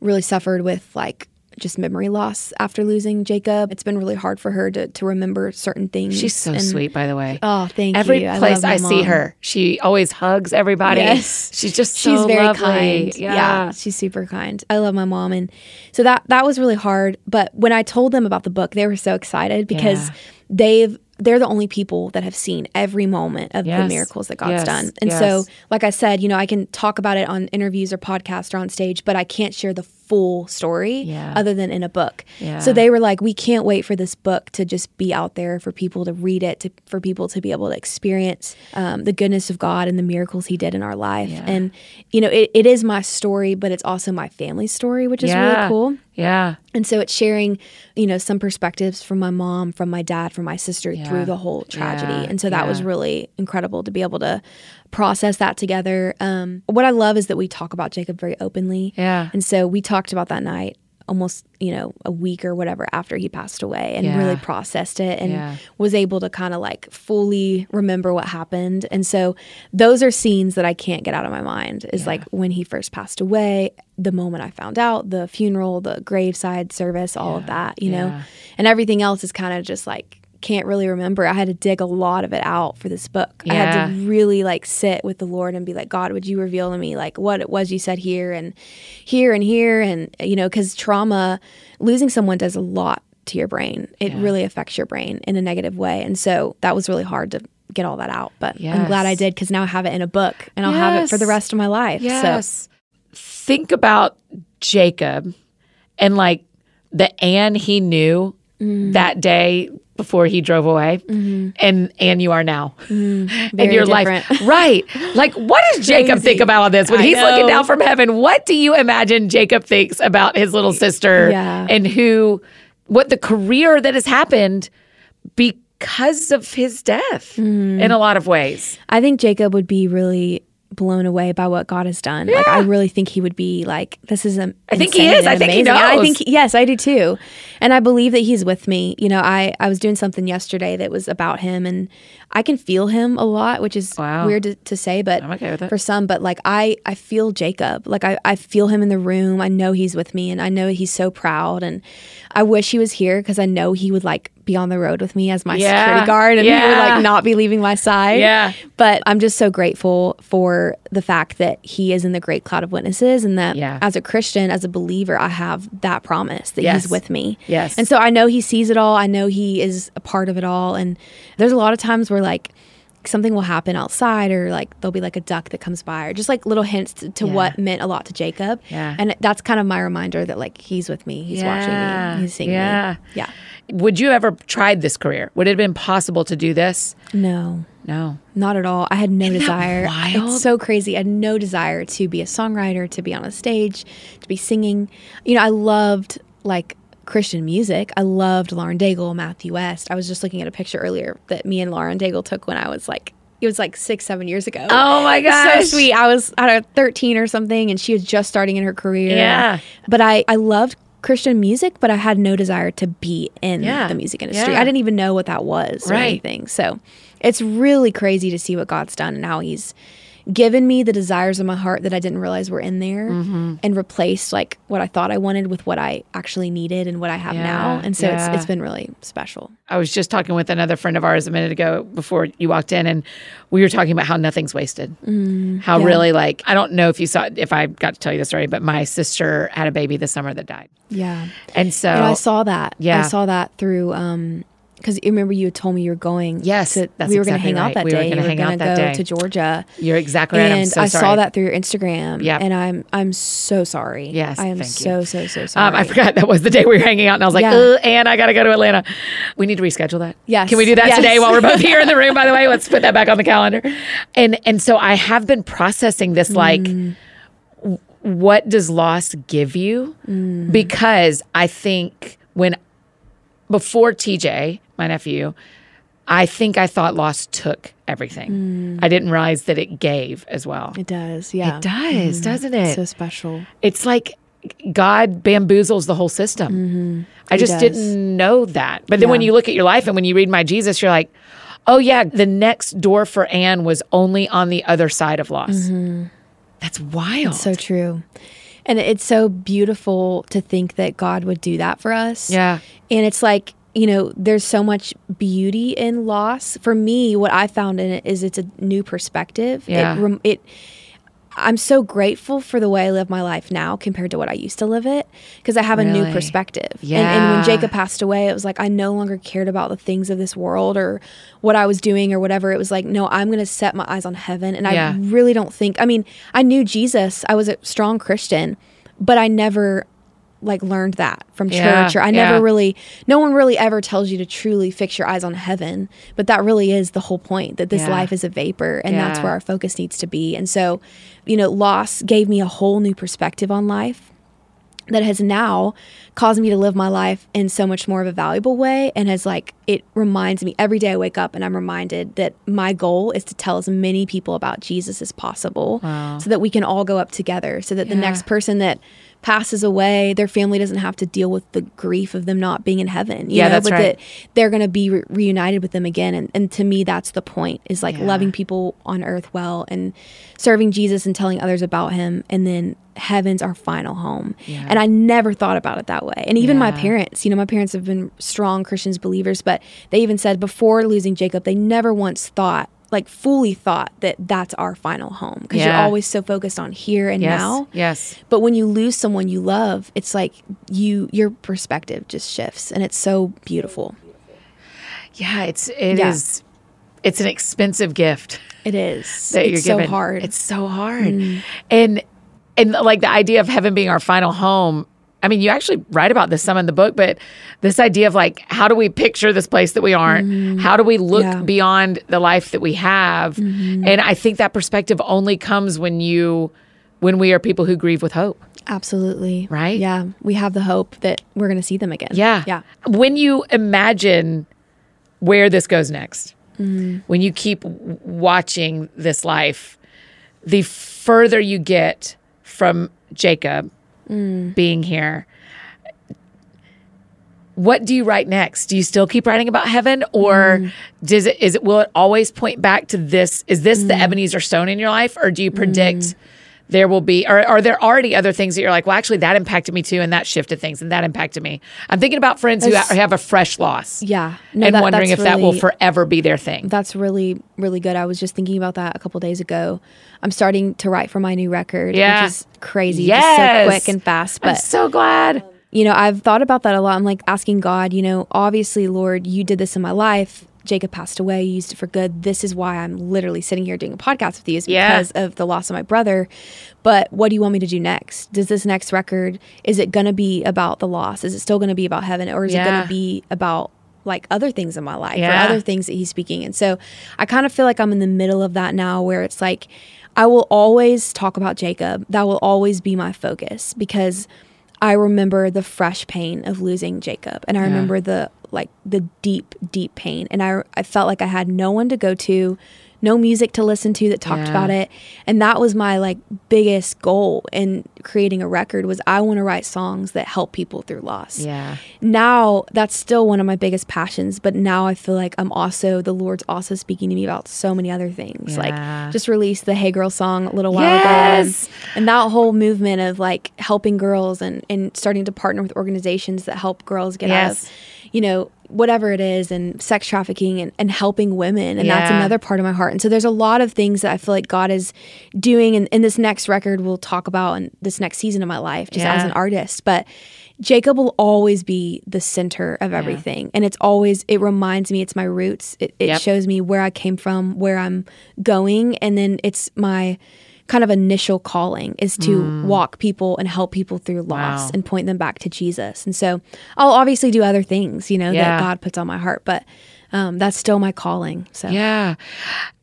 really suffered with like just memory loss after losing Jacob. It's been really hard for her to, to remember certain things. She's so and, sweet, by the way. Oh, thank Every you. Every place I, I see her, she always hugs everybody. Yes. She's just so She's very lovely. Kind. Yeah. yeah. She's super kind. I love my mom. And so that, that was really hard. But when I told them about the book, they were so excited because yeah. they've, they're the only people that have seen every moment of yes. the miracles that God's yes. done. And yes. so, like I said, you know, I can talk about it on interviews or podcasts or on stage, but I can't share the full story yeah. other than in a book. Yeah. So they were like, we can't wait for this book to just be out there for people to read it, to, for people to be able to experience um, the goodness of God and the miracles he did in our life. Yeah. And, you know, it, it is my story, but it's also my family's story, which is yeah. really cool. Yeah. And so it's sharing, you know, some perspectives from my mom, from my dad, from my sister yeah. through the whole tragedy. Yeah. And so that yeah. was really incredible to be able to process that together. Um, what I love is that we talk about Jacob very openly. Yeah. And so we talked about that night almost, you know, a week or whatever after he passed away and yeah. really processed it and yeah. was able to kind of like fully remember what happened. And so those are scenes that I can't get out of my mind is yeah. like when he first passed away, the moment I found out, the funeral, the graveside service, all yeah. of that, you yeah. know, and everything else is kind of just like, can't really remember. I had to dig a lot of it out for this book. Yeah. I had to really like sit with the Lord and be like, God, would you reveal to me like what it was you said here and here and here? And, you know, because trauma, losing someone does a lot to your brain. It yeah. really affects your brain in a negative way. And so that was really hard to get all that out. But yes. I'm glad I did, because now I have it in a book and I'll yes. have it for the rest of my life. Yes. So think about Jacob and like the Anne he knew mm. that day before he drove away, mm-hmm. and and you are now, mm, and your different. life, right? Like, what does Jacob think about all this when I he's know. looking down from heaven? What do you imagine Jacob thinks about his little sister yeah. and who, what the career that has happened because of his death mm. in a lot of ways? I think Jacob would be really blown away by what God has done. Yeah. Like, I really think he would be like, this is am- I think he is. I think amazing. he knows. I think, yes, I do too. And I believe that he's with me. You know, I, I was doing something yesterday that was about him, and I can feel him a lot, which is wow. weird to, to say, but I'm okay with it. for some, but like, I, I feel Jacob. Like, I, I feel him in the room. I know he's with me, and I know he's so proud, and I wish he was here because I know he would like be on the road with me as my yeah. security guard, and yeah. he would like not be leaving my side. Yeah. But I'm just so grateful for the fact that he is in the great cloud of witnesses, and that yeah. as a Christian, as a believer, I have that promise that yes. he's with me. Yes. And so I know he sees it all. I know he is a part of it all. And there's a lot of times where like something will happen outside, or like there'll be like a duck that comes by, or just like little hints to, to yeah. what meant a lot to Jacob. Yeah. And that's kind of my reminder that like he's with me. He's yeah. watching me. He's seeing yeah. me. Yeah. Would you have ever tried this career? Would it have been possible to do this? No. No. Not at all. I had no Isn't desire. That wild? It's so crazy. I had no desire to be a songwriter, to be on a stage, to be singing. You know, I loved like Christian music. I loved Lauren Daigle, Matthew West. I was just looking at a picture earlier that me and Lauren Daigle took when I was like, it was like six, seven years ago. Oh my gosh. So sweet. I was, I don't know, thirteen or something, and she was just starting in her career. Yeah. But I, I loved Christian music, but I had no desire to be in yeah. the music industry. Yeah. I didn't even know what that was right. or anything. So it's really crazy to see what God's done and how he's given me the desires of my heart that I didn't realize were in there, mm-hmm. and replaced like what I thought I wanted with what I actually needed and what I have yeah, now. And so yeah. it's it's been really special. I was just talking with another friend of ours a minute ago before you walked in, and we were talking about how nothing's wasted. Mm, how yeah. really, like, I don't know if you saw, if I got to tell you this already, but my sister had a baby this summer that died. Yeah. And so. And I saw that. Yeah. I saw that through, um, because you remember you had told me you were going. Yes, to, that's we were exactly going to hang right. out that we day. We were going to hang out that go day to Georgia. You're exactly right. And I'm so I sorry. saw that through your Instagram. Yeah, and I'm I'm so sorry. Yes, I am thank so you. so so sorry. Um, I forgot that was the day we were hanging out, and I was like, yeah. and I got to go to Atlanta. We need to reschedule that. Yes, can we do that yes. today while we're both here in the room? By the way, let's put that back on the calendar. And and so I have been processing this like. Mm. What does loss give you? Mm. Because I think when before T J, my nephew, I think I thought loss took everything. Mm. I didn't realize that it gave as well. It does, yeah. It does, mm. doesn't it? It's so special. It's like God bamboozles the whole system. Mm-hmm. I just does. didn't know that. But then yeah. when you look at your life and when you read My Jesus, you're like, oh yeah, the next door for Anne was only on the other side of loss. Mm-hmm. That's wild. It's so true. And it's so beautiful to think that God would do that for us. Yeah. And it's like, you know, there's so much beauty in loss. For me, what I found in it is it's a new perspective. Yeah. It, it, I'm so grateful for the way I live my life now compared to what I used to live it, because I have a really? new perspective. Yeah. And, and when Jacob passed away, it was like I no longer cared about the things of this world or what I was doing or whatever. It was like, no, I'm going to set my eyes on heaven. And yeah. I really don't think, I mean, I knew Jesus. I was a strong Christian, but I never like learned that from yeah, church, or I never yeah. really, no one really ever tells you to truly fix your eyes on heaven, but that really is the whole point, that this yeah. life is a vapor, and yeah. that's where our focus needs to be. And so, you know, loss gave me a whole new perspective on life that has now caused me to live my life in so much more of a valuable way, and has like, it reminds me every day I wake up and I'm reminded that my goal is to tell as many people about Jesus as possible, wow. so that we can all go up together, so that yeah. the next person that passes away, their family doesn't have to deal with the grief of them not being in heaven. You yeah, know? that's but right. That they're going to be re- reunited with them again. And, and to me, that's the point, is like yeah. loving people on earth well and serving Jesus and telling others about him. And then heaven's our final home. Yeah. And I never thought about it that way. And even yeah. my parents, you know, my parents have been strong Christians, believers, but they even said before losing Jacob, they never once thought like fully thought that that's our final home, because yeah. you're always so focused on here and yes, now. Yes. But when you lose someone you love, it's like you your perspective just shifts, and it's so beautiful. Yeah, it's it yeah. is it's an expensive gift. It is. That it's you're given. so hard. It's so hard. Mm. And and like the idea of heaven being our final home I mean, you actually write about this some in the book, but this idea of like, how do we picture this place that we aren't? Mm-hmm. How do we look yeah. beyond the life that we have? Mm-hmm. And I think that perspective only comes when you, when we are people who grieve with hope. Absolutely. Right? Yeah. We have the hope that we're going to see them again. Yeah. Yeah. When you imagine where this goes next, mm-hmm. when you keep watching this life, the further you get from Jacob mm. being here, what do you write next? Do you still keep writing about heaven, or mm. does it, is it, will it always point back to this? Is this mm. the Ebenezer stone in your life, or do you predict mm. there will be, or are there already other things that you're like, well, actually that impacted me too, and that shifted things, and that impacted me? I'm thinking about friends that's, who have a fresh loss. Yeah. No, and that, wondering if really, that will forever be their thing. That's really, really good. I was just thinking about that a couple days ago. I'm starting to write for my new record, yeah. which is crazy. Yes. Just so quick and fast. But I'm so glad. You know, I've thought about that a lot. I'm like asking God, you know, obviously, Lord, you did this in my life. Jacob passed away, you used it for good. This is why I'm literally sitting here doing a podcast with you, is because yeah. of the loss of my brother. But what do you want me to do next? Does this next record, is it going to be about the loss? Is it still going to be about heaven? Or is yeah. it going to be about like other things in my life yeah. or other things that he's speaking? And so I kind of feel like I'm in the middle of that now, where it's like, I will always talk about Jacob. That will always be my focus, because I remember the fresh pain of losing Jacob. And I yeah. remember the like the deep, deep pain. And I, I felt like I had no one to go to, no music to listen to that talked yeah. about it. And that was my like biggest goal in creating a record, was I want to write songs that help people through loss. Yeah. Now that's still one of my biggest passions, but now I feel like I'm also, the Lord's also speaking to me about so many other things. Yeah. Like just released the Hey Girl song a little while yes. ago. And, and that whole movement of like helping girls and, and starting to partner with organizations that help girls get yes. out of, you know, whatever it is, and sex trafficking, and, and helping women. And yeah. that's another part of my heart. And so there's a lot of things that I feel like God is doing. And, and this next record we'll talk about, and this next season of my life, just yeah. as an artist. But Jacob will always be the center of everything. Yeah. And it's always, it reminds me, it's my roots. It, it yep. shows me where I came from, where I'm going. And then it's my kind of initial calling, is to mm. walk people and help people through loss wow. and point them back to Jesus. And so I'll obviously do other things, you know, yeah. that God puts on my heart, but um, that's still my calling. So yeah.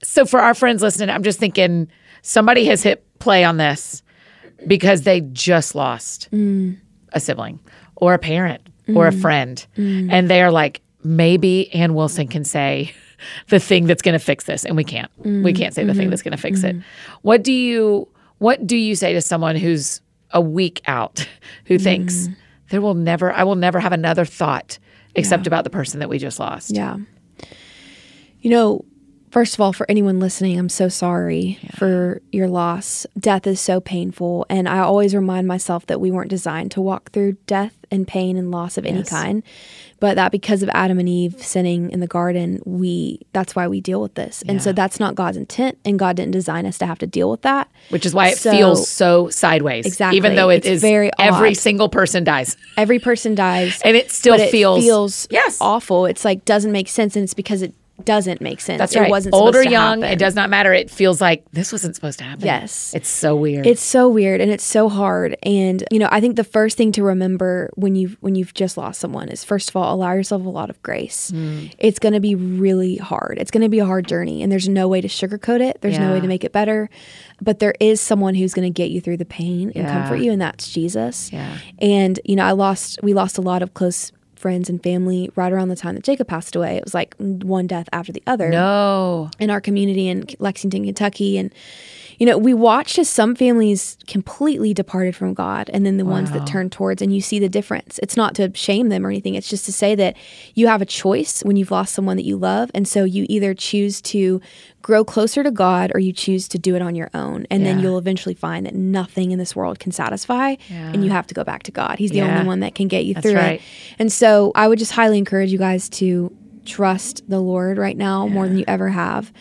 So for our friends listening, I'm just thinking somebody has hit play on this because they just lost mm. a sibling or a parent mm. or a friend. Mm. And they are like, maybe Anne Wilson can say the thing that's going to fix this, and we can't. Mm-hmm. We can't say the mm-hmm. thing that's going to fix mm-hmm. it. What do you what do you say to someone who's a week out, who mm-hmm. thinks there will never I will never have another thought except yeah. about the person that we just lost? Yeah. You know, first of all, for anyone listening, I'm so sorry yeah. for your loss. Death is so painful, and I always remind myself that we weren't designed to walk through death and pain and loss of yes. any kind, but that because of Adam and Eve sinning in the garden, we that's why we deal with this. Yeah. And so that's not God's intent, and God didn't design us to have to deal with that. Which is why it so, feels so sideways. Exactly. Even though it it's is very every odd. single person dies. Every person dies. And it still but feels, it feels yes. awful. It's like, doesn't make sense, and it's because it doesn't make sense. That's right. It wasn't Old or young, happen. It does not matter. It feels like this wasn't supposed to happen. Yes. It's so weird. It's so weird, and it's so hard. And you know, I think the first thing to remember when you've when you've just lost someone is, first of all, allow yourself a lot of grace. Mm. It's gonna be really hard. It's gonna be a hard journey, and there's no way to sugarcoat it. There's yeah. no way to make it better. But there is someone who's going to get you through the pain yeah. and comfort you, and that's Jesus. Yeah. And you know, I lost we lost a lot of close friends and family right around the time that Jacob passed away. It was like one death after the other. No. In our community in Lexington, Kentucky. And, you know, we watched as some families completely departed from God, and then the wow. ones that turned towards, and you see the difference. It's not to shame them or anything. It's just to say that you have a choice when you've lost someone that you love. And so you either choose to grow closer to God, or you choose to do it on your own. And yeah. then you'll eventually find that nothing in this world can satisfy yeah. and you have to go back to God. He's the yeah. only one that can get you That's through right. it. And so I would just highly encourage you guys to trust the Lord right now yeah. more than you ever have.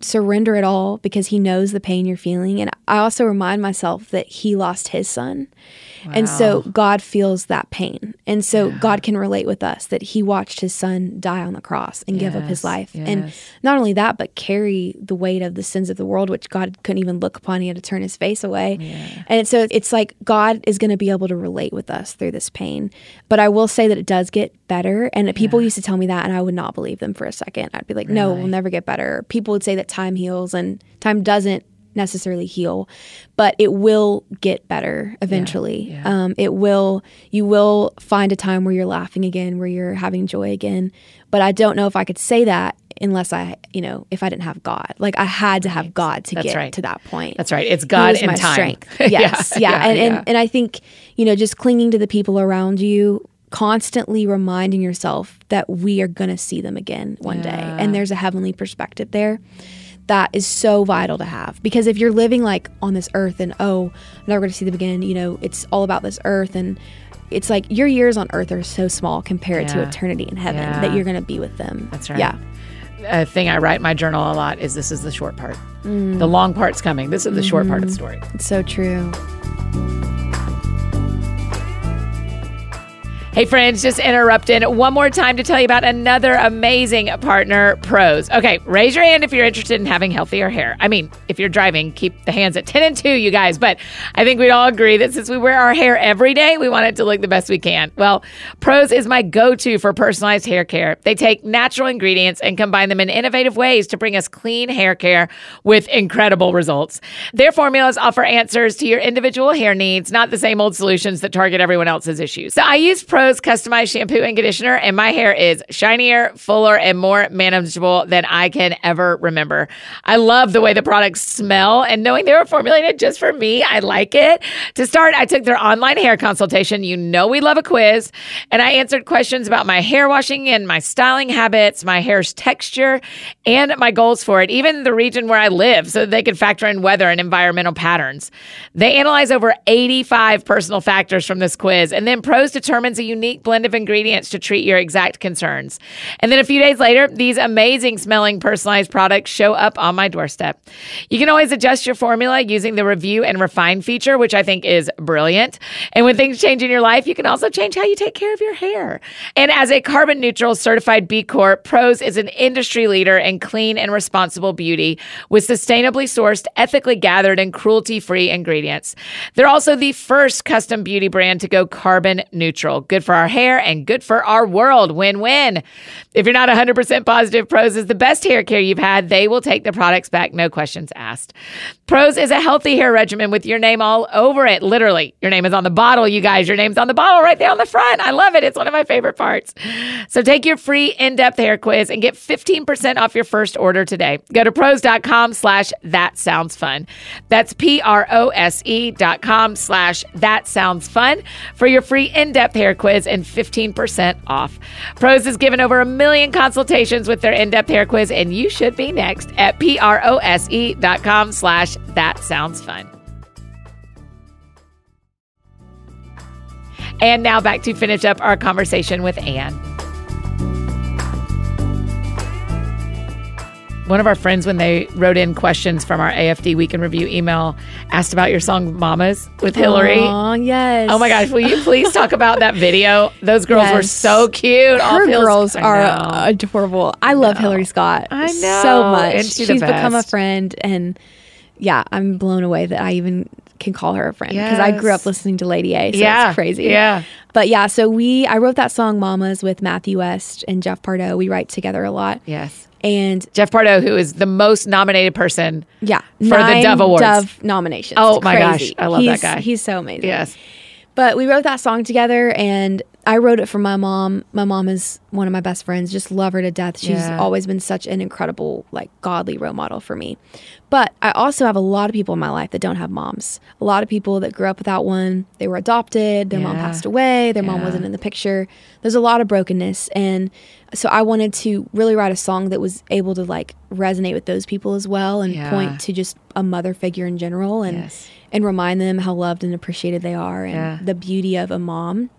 Surrender it all because he knows the pain you're feeling. And I also remind myself that he lost his son. Wow. And so God feels that pain. And so yeah. God can relate with us that he watched his son die on the cross and yes. give up his life. Yes. And not only that, but carry the weight of the sins of the world, which God couldn't even look upon. He had to turn his face away. Yeah. And so it's like God is going to be able to relate with us through this pain. But I will say that it does get better. And yeah. people used to tell me that, and I would not believe them for a second. I'd be like, really? No, we'll never get better. People would say that time heals, and time doesn't necessarily heal, but it will get better eventually. Yeah, yeah. Um, it will, you will find a time where you're laughing again, where you're having joy again. But I don't know if I could say that unless I, you know, if I didn't have God. Like I had to have God to That's get right. to that point. That's right. It's God and my time. Strength. Yes. yeah, yeah. yeah. And, and, and I think, you know, just clinging to the people around you, constantly reminding yourself that we are going to see them again one yeah. day. And there's a heavenly perspective there. That is so vital to have, because if you're living like on this earth and, oh, I'm never going to see them again, you know, it's all about this earth. And it's like your years on earth are so small compared yeah. to eternity in heaven yeah. that you're going to be with them. That's right. Yeah. A thing I write in my journal a lot is this is the short part. Mm. The long part's coming. This is the mm-hmm. short part of the story. It's so true. Hey friends, just interrupted one more time to tell you about another amazing partner, Prose. Okay, raise your hand if you're interested in having healthier hair. I mean, if you're driving, keep the hands at ten and two, you guys. But I think we'd all agree that since we wear our hair every day, we want it to look the best we can. Well, Prose is my go-to for personalized hair care. They take natural ingredients and combine them in innovative ways to bring us clean hair care with incredible results. Their formulas offer answers to your individual hair needs, not the same old solutions that target everyone else's issues. So I use Prose customized shampoo and conditioner, and my hair is shinier, fuller, and more manageable than I can ever remember. I love the way the products smell, and knowing they were formulated just for me, I like it. To start, I took their online hair consultation. You know we love a quiz, and I answered questions about my hair washing and my styling habits, my hair's texture, and my goals for it, even the region where I live, so that they could factor in weather and environmental patterns. They analyze over eighty-five personal factors from this quiz, and then Prose determines a unique unique blend of ingredients to treat your exact concerns. And then a few days later, these amazing smelling personalized products show up on my doorstep. You can always adjust your formula using the review and refine feature, which I think is brilliant. And when things change in your life, you can also change how you take care of your hair. And as a carbon neutral certified B Corp, Prose is an industry leader in clean and responsible beauty with sustainably sourced, ethically gathered, and cruelty-free ingredients. They're also the first custom beauty brand to go carbon neutral. Good for our hair and good for our world. Win-win. If you're not one hundred percent positive Prose is the best hair care you've had, they will take the products back, no questions asked. Prose is a healthy hair regimen with your name all over it. Literally, your name is on the bottle, you guys. Your name's on the bottle right there on the front. I love it. It's one of my favorite parts. So take your free in-depth hair quiz and get fifteen percent off your first order today. Go to prose.com slash that sounds fun. That's P-R-O-S-E dot com slash that sounds fun for your free in-depth hair quiz and fifteen percent off. Prose has given over a million consultations with their in-depth hair quiz, and you should be next at prose.com slash that sounds fun. And now back to finish up our conversation with Anne. One of our friends, when they wrote in questions from our A F D Week in Review email, asked about your song Mamas with Hillary. Oh, yes. Oh, my gosh. Will you please talk about that video? Those girls yes. were so cute. Her All girls feels- are I adorable. I, I love Hillary Scott I know. so much. And she's she's become a friend. And, yeah, I'm blown away that I even can call her a friend, because yes. I grew up listening to Lady A, so yeah. it's crazy. Yeah. But, yeah, so we I wrote that song Mamas with Matthew West and Jeff Pardo. We write together a lot. Yes. And Jeff Pardo, who is the most nominated person yeah, for the Dove Awards. Dove nominations. Oh, my Crazy. gosh. I love he's, that guy. He's so amazing. Yes. But we wrote that song together, and I wrote it for my mom. My mom is one of my best friends. Just love her to death. She's yeah. always been such an incredible, like, godly role model for me. But I also have a lot of people in my life that don't have moms. A lot of people that grew up without one. They were adopted. Their yeah. mom passed away. Their yeah. mom wasn't in the picture. There's a lot of brokenness. And so I wanted to really write a song that was able to, like, resonate with those people as well, and yeah. point to just a mother figure in general, and yes. and remind them how loved and appreciated they are, and yeah. the beauty of a mom.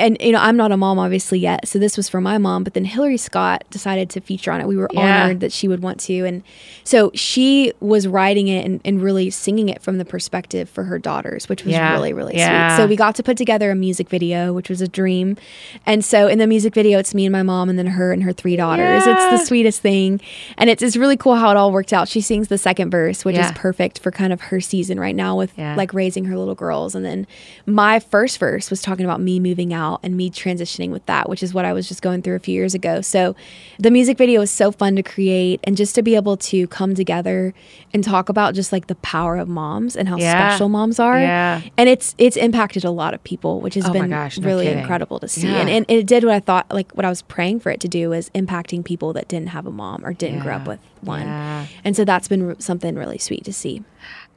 And, you know, I'm not a mom, obviously, yet. So this was for my mom. But then Hillary Scott decided to feature on it. We were yeah. honored that she would want to. And so she was writing it and, and really singing it from the perspective for her daughters, which was yeah. really, really yeah. sweet. So we got to put together a music video, which was a dream. And so in the music video, it's me and my mom and then her and her three daughters. Yeah. It's the sweetest thing. And it's, it's really cool how it all worked out. She sings the second verse, which yeah. is perfect for kind of her season right now with yeah. like raising her little girls. And then my first verse was talking about me moving out and me transitioning with that, which is what I was just going through a few years ago. So the music video was so fun to create, and just to be able to come together and talk about just like the power of moms and how yeah. special moms are. Yeah. And it's it's impacted a lot of people, which has oh been gosh, no really kidding. incredible to see. Yeah. And, and it did what I thought, like what I was praying for it to do, was impacting people that didn't have a mom or didn't yeah. grow up with one. Yeah. And so that's been re- something really sweet to see.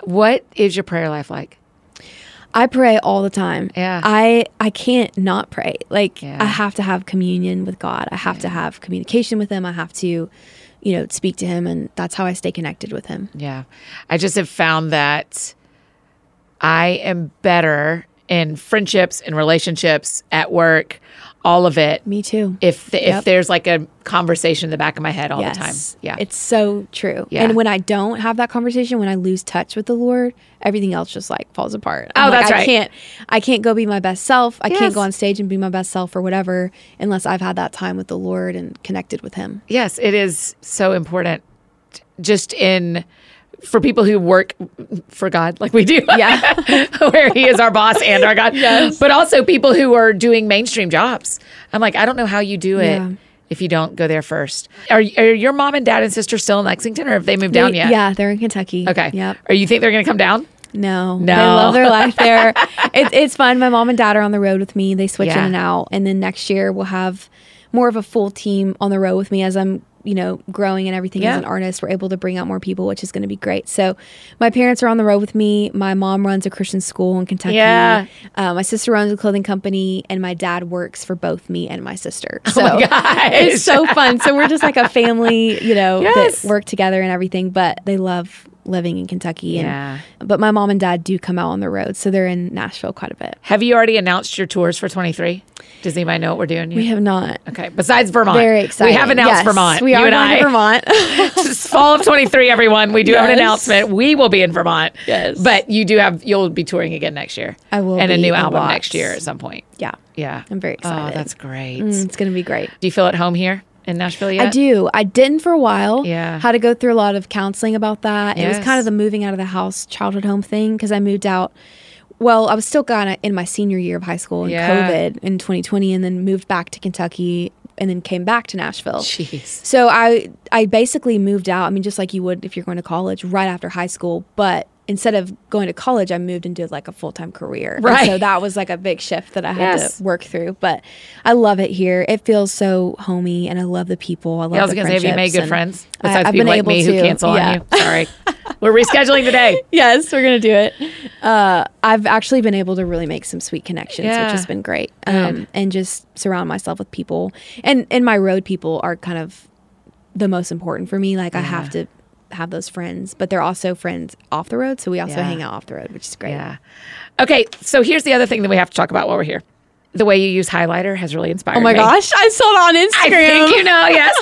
What is your prayer life like? I pray all the time. Yeah. I, I can't not pray. Like yeah. I have to have communion with God. I have yeah. to have communication with him. I have to, you know, speak to him, and that's how I stay connected with him. Yeah. I just have found that I am better in friendships and relationships at work, all of it. Me too. If the, yep. if there's like a conversation in the back of my head all yes. the time. Yeah. It's so true. Yeah. And when I don't have that conversation, when I lose touch with the Lord, everything else just like falls apart. I'm oh, like, that's I right. can't, I can't go be my best self. I yes. can't go on stage and be my best self or whatever unless I've had that time with the Lord and connected with him. Yes, it is so important just in... for people who work for God like we do, yeah, where he is our boss and our God, yes. but also people who are doing mainstream jobs. I'm like, I don't know how you do it yeah. if you don't go there first. Are, are your mom and dad and sister still in Lexington, or have they moved they, down yet? Yeah, they're in Kentucky. Okay. Yep. Or you think they're going to come down? No. No. They love their life there. it, it's fun. My mom and dad are on the road with me. They switch yeah. in and out. And then next year we'll have more of a full team on the road with me as I'm, you know, growing and everything yeah. as an artist. We're able to bring out more people, which is going to be great. So my parents are on the road with me. My mom runs a Christian school in Kentucky. Yeah. Uh, my sister runs a clothing company, and my dad works for both me and my sister. So oh my gosh. It's so fun. So we're just like a family, you know, yes. that work together and everything, but they love living in Kentucky. And, yeah. but my mom and dad do come out on the road. So they're in Nashville quite a bit. Have you already announced your tours for twenty-three? Does anybody know what we're doing? Yet? We have not. Okay. Besides Vermont. Very exciting. We have announced yes, Vermont. We are you and I. in Vermont. Just fall of twenty-three, everyone. We do yes. have an announcement. We will be in Vermont. Yes. But you do have, you'll be touring again next year. I will. And be a new album lots. next year at some point. Yeah. Yeah. I'm very excited. Oh, that's great. Mm, it's going to be great. Do you feel at home here in Nashville yet? I do. I didn't for a while. Yeah. Had to go through a lot of counseling about that. Yes. It was kind of the moving out of the house, childhood home thing, because I moved out. Well, I was still kind of in my senior year of high school in yeah. COVID in twenty twenty, and then moved back to Kentucky, and then came back to Nashville. Jeez. So I I basically moved out. I mean, just like you would if you're going to college right after high school, but instead of going to college, I moved into like a full-time career. Right. And so that was like a big shift that I had yes. to work through. But I love it here. It feels so homey, and I love the people. I love yeah, I was going to say, have you made good friends? Besides I, I've people been like able me to, who cancel yeah. on you. Sorry. We're rescheduling today. Yes, we're going to do it. Uh, I've actually been able to really make some sweet connections, yeah. which has been great. Um, yeah. And just surround myself with people. And, and my road people are kind of the most important for me. Like yeah. I have to have those friends, but they're also friends off the road, so we also yeah. hang out off the road, which is great. Yeah. Okay, so here's the other thing that we have to talk about while we're here. The way you use highlighter has really inspired me. Oh my me. gosh, I saw it on Instagram. I think you know, yes.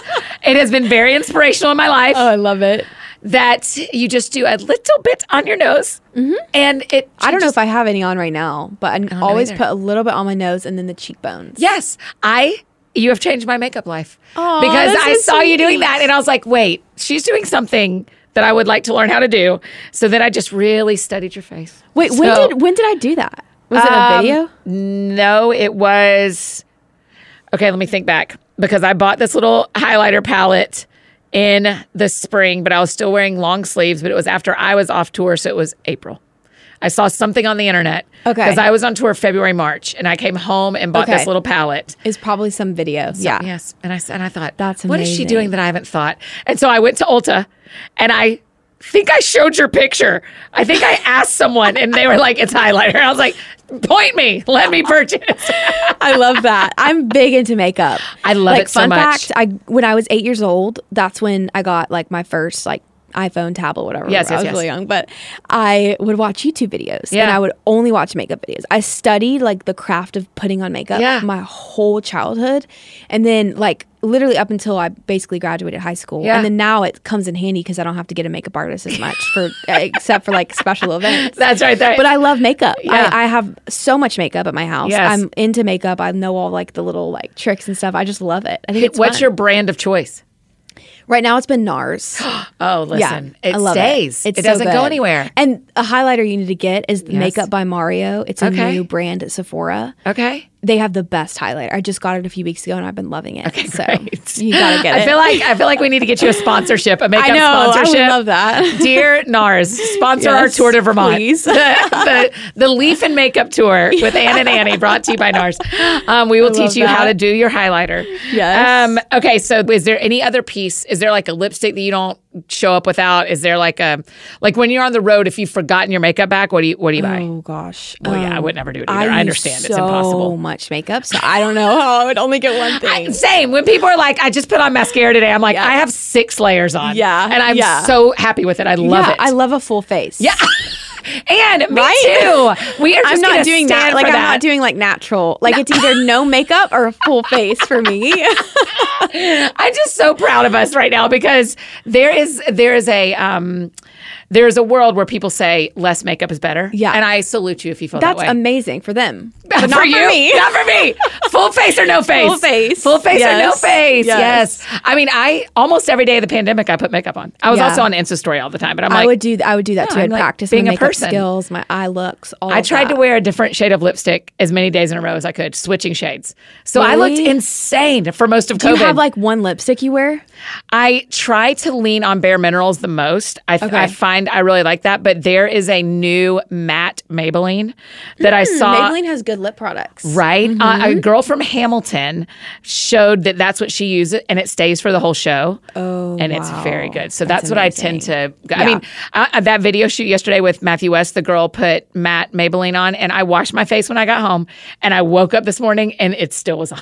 It has been very inspirational in my life. Oh, I love it. That you just do a little bit on your nose, mm-hmm. and it... I don't know if I have any on right now, but I, I always put a little bit on my nose and then the cheekbones. Yes, I... You have changed my makeup life. Aww, because I saw sweet. you doing that, and I was like, wait, she's doing something that I would like to learn how to do. So then I just really studied your face. Wait, so, when did when did I do that? Was um, it a video? No, it was... Okay, let me think back. Because I bought this little highlighter palette in the spring, but I was still wearing long sleeves, but it was after I was off tour, so it was April. I saw something on the internet. Okay. Because I was on tour February, March, and I came home and bought okay. this little palette. It's probably some video. So, yeah. Yes. And I and I thought, that's amazing. What is she doing that I haven't thought? And so I went to Ulta, and I think I showed your picture. I think I asked someone, and they were like, it's highlighter. I was like, point me. Let me purchase. I love that. I'm big into makeup. I love like, it so much. Fun fact, I, when I was eight years old, that's when I got like my first like iPhone, tablet, whatever. Yes, yes, I was yes. really young, but I would watch YouTube videos yeah. and I would only watch makeup videos. I studied like the craft of putting on makeup yeah. my whole childhood. And then like literally up until I basically graduated high school. Yeah. And then now it comes in handy because I don't have to get a makeup artist as much for except for like special events. That's right. That's but I love makeup. Yeah. I, I have so much makeup at my house. Yes. I'm into makeup. I know all like the little like tricks and stuff. I just love it. I think it's What's fun. Your brand of choice? Right now, it's been NARS. Oh, listen. Yeah, it stays. It, it doesn't so go anywhere. And a highlighter you need to get is yes. Makeup by Mario. It's a okay. new brand at Sephora. Okay. They have the best highlighter. I just got it a few weeks ago, and I've been loving it. Okay, so great. You got to get it. I feel like I feel like we need to get you a sponsorship, a makeup I know, sponsorship. I would love that. Dear NARS, sponsor yes, our tour to Vermont. Please. the, the, the Leaf and Makeup Tour with Anne and Annie, brought to you by NARS. Um, we will I teach you that. How to do your highlighter. Yes. Um, okay, so is there any other piece? Is there like a lipstick that you don't show up without? Is there like a like when you're on the road, if you've forgotten your makeup bag, what do you what do you buy? Oh gosh. Well, um, yeah, I would never do it either. I, I understand so it's impossible. Much. Much makeup, so I don't know how I would only get one thing. I, same. When people are like, I just put on mascara today, I'm like, yeah. I have six layers on. Yeah. And I'm yeah. so happy with it. I love yeah, it. I love a full face. Yeah. And me right? too. We are just I'm not doing that. Like, that. I'm not doing like natural. Like, no. It's either no makeup or a full face for me. I'm just so proud of us right now because there is, there is a, um, there's a world where people say less makeup is better. Yeah. And I salute you if you feel That's that way. That's amazing for them. But not for you. For me. Not for me. Full face or no face. Full face. Full face yes. or no face. Yes. yes. I mean, I almost every day of the pandemic, I put makeup on. I was yeah. also on Insta story all the time. But I'm I like. Would do, I would do that too. No, I'd like practice being my makeup a person. Skills, my eye looks, all I tried that. To wear a different shade of lipstick as many days in a row as I could, switching shades. So really? I looked insane for most of COVID. Do you have like one lipstick you wear? I try to lean on Bare Minerals the most. I, okay. I find I really like that, but there is a new matte Maybelline that mm, I saw. Maybelline has good lip products. Right? Mm-hmm. Uh, a girl from Hamilton showed that that's what she uses, and it stays for the whole show. Oh, and wow. It's very good. So that's, that's what amazing. I tend to... I yeah. mean, I, that video shoot yesterday with Matthew West, the girl put matte Maybelline on, and I washed my face when I got home, and I woke up this morning, and it still was on.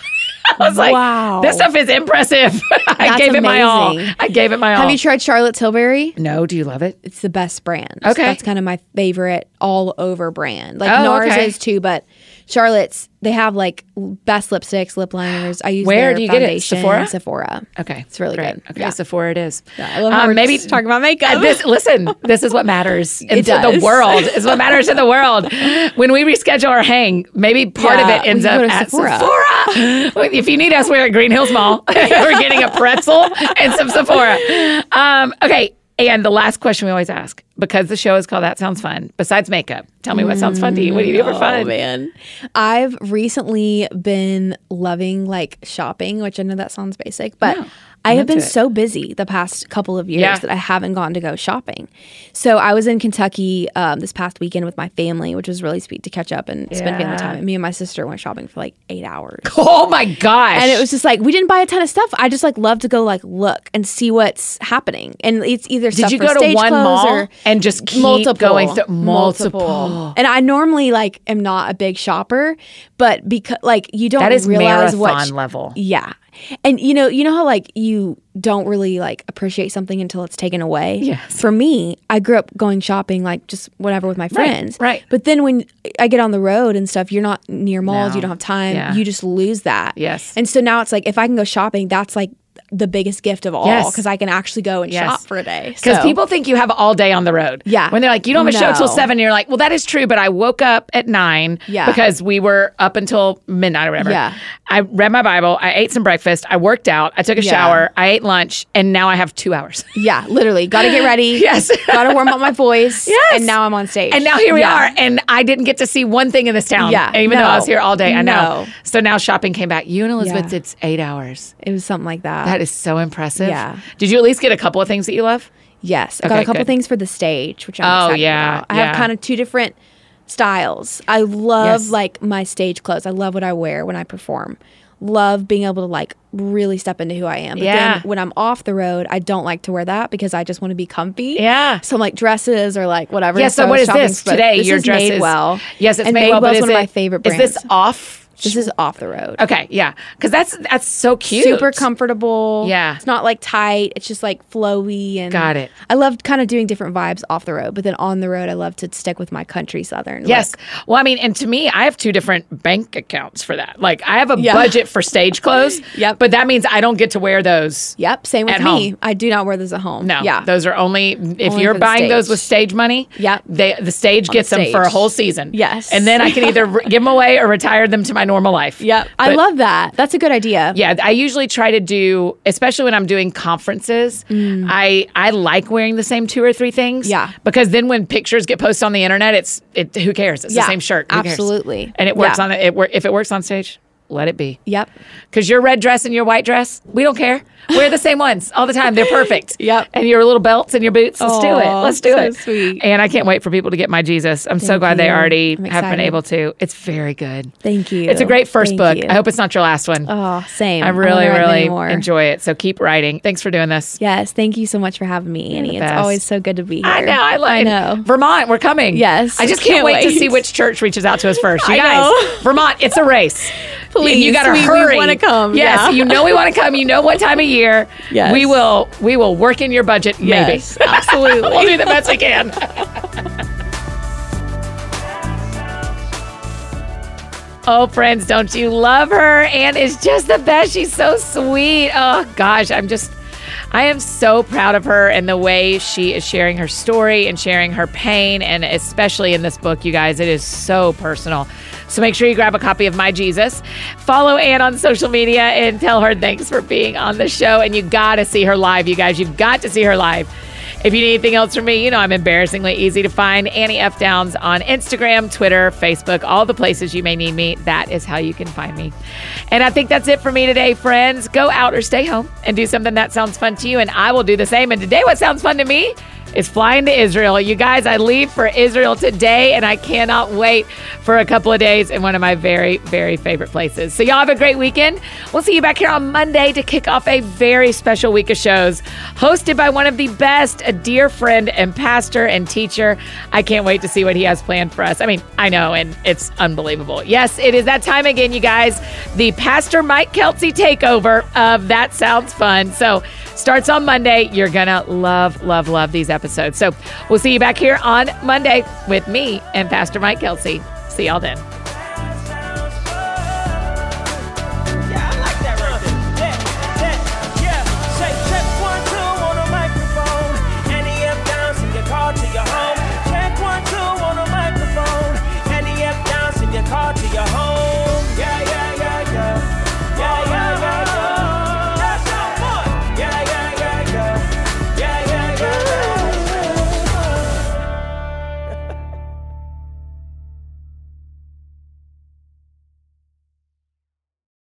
I was like, wow. This stuff is impressive. I that's gave it amazing. My all. I gave it my all. Have you tried Charlotte Tilbury? No. Do you love it? It's the best brand. Okay. So that's kind of my favorite all over brand. Like oh, NARS okay. is too, but Charlotte's, they have like best lipsticks, lip liners. I use Where do you get it? Sephora? Sephora. Okay. It's really Great. Good. Okay. Yeah. Sephora it is. Yeah, I love um, maybe talking about makeup. Uh, this, listen, this is what matters in the world. It's what matters in the world. When we reschedule our hang, maybe part yeah, of it ends up at Sephora. Sephora. If you need us, we're at Green Hills Mall. We're getting a pretzel and some Sephora. Um, okay. And the last question we always ask, because the show is called That Sounds Fun, besides makeup, tell me what sounds fun to you. What do you do for fun? Oh, man. I've recently been loving, like, shopping, which I know that sounds basic, but no, I have been it. So busy the past couple of years yeah. that I haven't gone to go shopping. So I was in Kentucky um, this past weekend with my family, which was really sweet to catch up and yeah. spend family time. And me and my sister went shopping for, like, eight hours. Oh, my gosh. And it was just like, we didn't buy a ton of stuff. I just, like, love to go, like, look and see what's happening. And it's either stuff for stage clothes or... Did you go to one mall? And just keep multiple, going through multiple. multiple. And I normally like am not a big shopper, but because like you don't that is realize marathon what sh- level. Yeah. And you know, you know how like you don't really like appreciate something until it's taken away. Yes. For me, I grew up going shopping like just whatever with my friends. Right. right. But then when I get on the road and stuff, you're not near malls, no. you don't have time, yeah. you just lose that. Yes. And so now it's like if I can go shopping, that's like the biggest gift of all because yes. I can actually go and yes. shop for a day. Because so. People think you have all day on the road. Yeah. When they're like, you don't have a no. show till seven, and you're like, well, that is true, but I woke up at nine yeah. because we were up until midnight or whatever. Yeah. I read my Bible. I ate some breakfast. I worked out. I took a yeah. shower. I ate lunch, and now I have two hours. Yeah, literally. Got to get ready. yes. Got to warm up my voice. Yes. And now I'm on stage. And now here we yeah. are, and I didn't get to see one thing in this town. Yeah. Even no. though I was here all day. I know. No. So now shopping came back. You and Elizabeth, yeah. it's eight hours. It was something like that. That That is so impressive. Yeah. Did you at least get a couple of things that you love? Yes. I okay, got a couple good. Things for the stage, which I'm oh, excited yeah, about. I yeah. have kind of two different styles. I love yes. like my stage clothes. I love what I wear when I perform. Love being able to like really step into who I am. But yeah. then when I'm off the road, I don't like to wear that because I just want to be comfy. Yeah. So I'm like dresses or like whatever. Yeah, so, so what is this? Today, this your is dresses. Made Well. Yes, it's and Made Well. Made Well is one it, of my favorite brands. Is this off? This is off the road. Okay, yeah. Because that's that's so cute. Super comfortable. Yeah. It's not like tight. It's just like flowy. And got it. I loved kind of doing different vibes off the road. But then on the road, I love to stick with my country southern. Yes. Look. Well, I mean, and to me, I have two different bank accounts for that. Like, I have a yeah. budget for stage clothes. Yep. But that means I don't get to wear those Yep. Same with me. Home. I do not wear those at home. No. Yeah. Those are only, if only you're buying stage. Those with stage money, yep. they, the stage on gets the stage. Them for a whole season. Yes. And then I can either re- give them away or retire them to my normal life. Yeah, I love that. That's a good idea. Yeah, I usually try to do, especially when I'm doing conferences, mm. I I like wearing the same two or three things. Yeah, because then when pictures get posted on the internet, it's it. Who cares? It's yeah, the same shirt. Who absolutely. Cares? And it works yeah. on it. If it works on stage, let it be. Yep. Because your red dress and your white dress, we don't care. Wear the same ones all the time. They're perfect. Yep. And your little belts and your boots. Let's Aww, do it. Let's do so it. Sweet. And I can't wait for people to get My Jesus. I'm Thank so glad you. They already have been able to. It's very good. Thank you. It's a great first Thank book. You. I hope it's not your last one. Oh, same. I really, I really enjoy it. So keep writing. Thanks for doing this. Yes. Thank you so much for having me, Annie. It's always so good to be here. I know. I, I know. Vermont, we're coming. Yes. I just can't, can't wait, wait to see which church reaches out to us first. You guys, Vermont, it's a race. Please. You got to hurry. We want to come. Yes. Yeah. You know we want to come. You know what time of year. Yes. We will we will work in your budget, maybe. Yes, absolutely. We'll do the best we can. Oh, friends, don't you love her? Anne is just the best. She's so sweet. Oh, gosh. I'm just, I am so proud of her and the way she is sharing her story and sharing her pain. And especially in this book, you guys, it is so personal. So make sure you grab a copy of My Jesus. Follow Anne on social media and tell her thanks for being on the show. And you got to see her live, you guys. You've got to see her live. If you need anything else from me, you know I'm embarrassingly easy to find. Annie F. Downs on Instagram, Twitter, Facebook, all the places you may need me. That is how you can find me. And I think that's it for me today, friends. Go out or stay home and do something that sounds fun to you, and I will do the same. And today what sounds fun to me is flying to Israel. You guys, I leave for Israel today, and I cannot wait for a couple of days in one of my very, very favorite places. So y'all have a great weekend. We'll see you back here on Monday to kick off a very special week of shows hosted by one of the best, a dear friend and pastor and teacher. I can't wait to see what he has planned for us. I mean, I know, and it's unbelievable. Yes, it is that time again, you guys. The Pastor Mike Kelsey takeover of That Sounds Fun. So starts on Monday. You're going to love, love, love these episodes. Episode. So we'll see you back here on Monday with me and Pastor Mike Kelsey. See y'all then.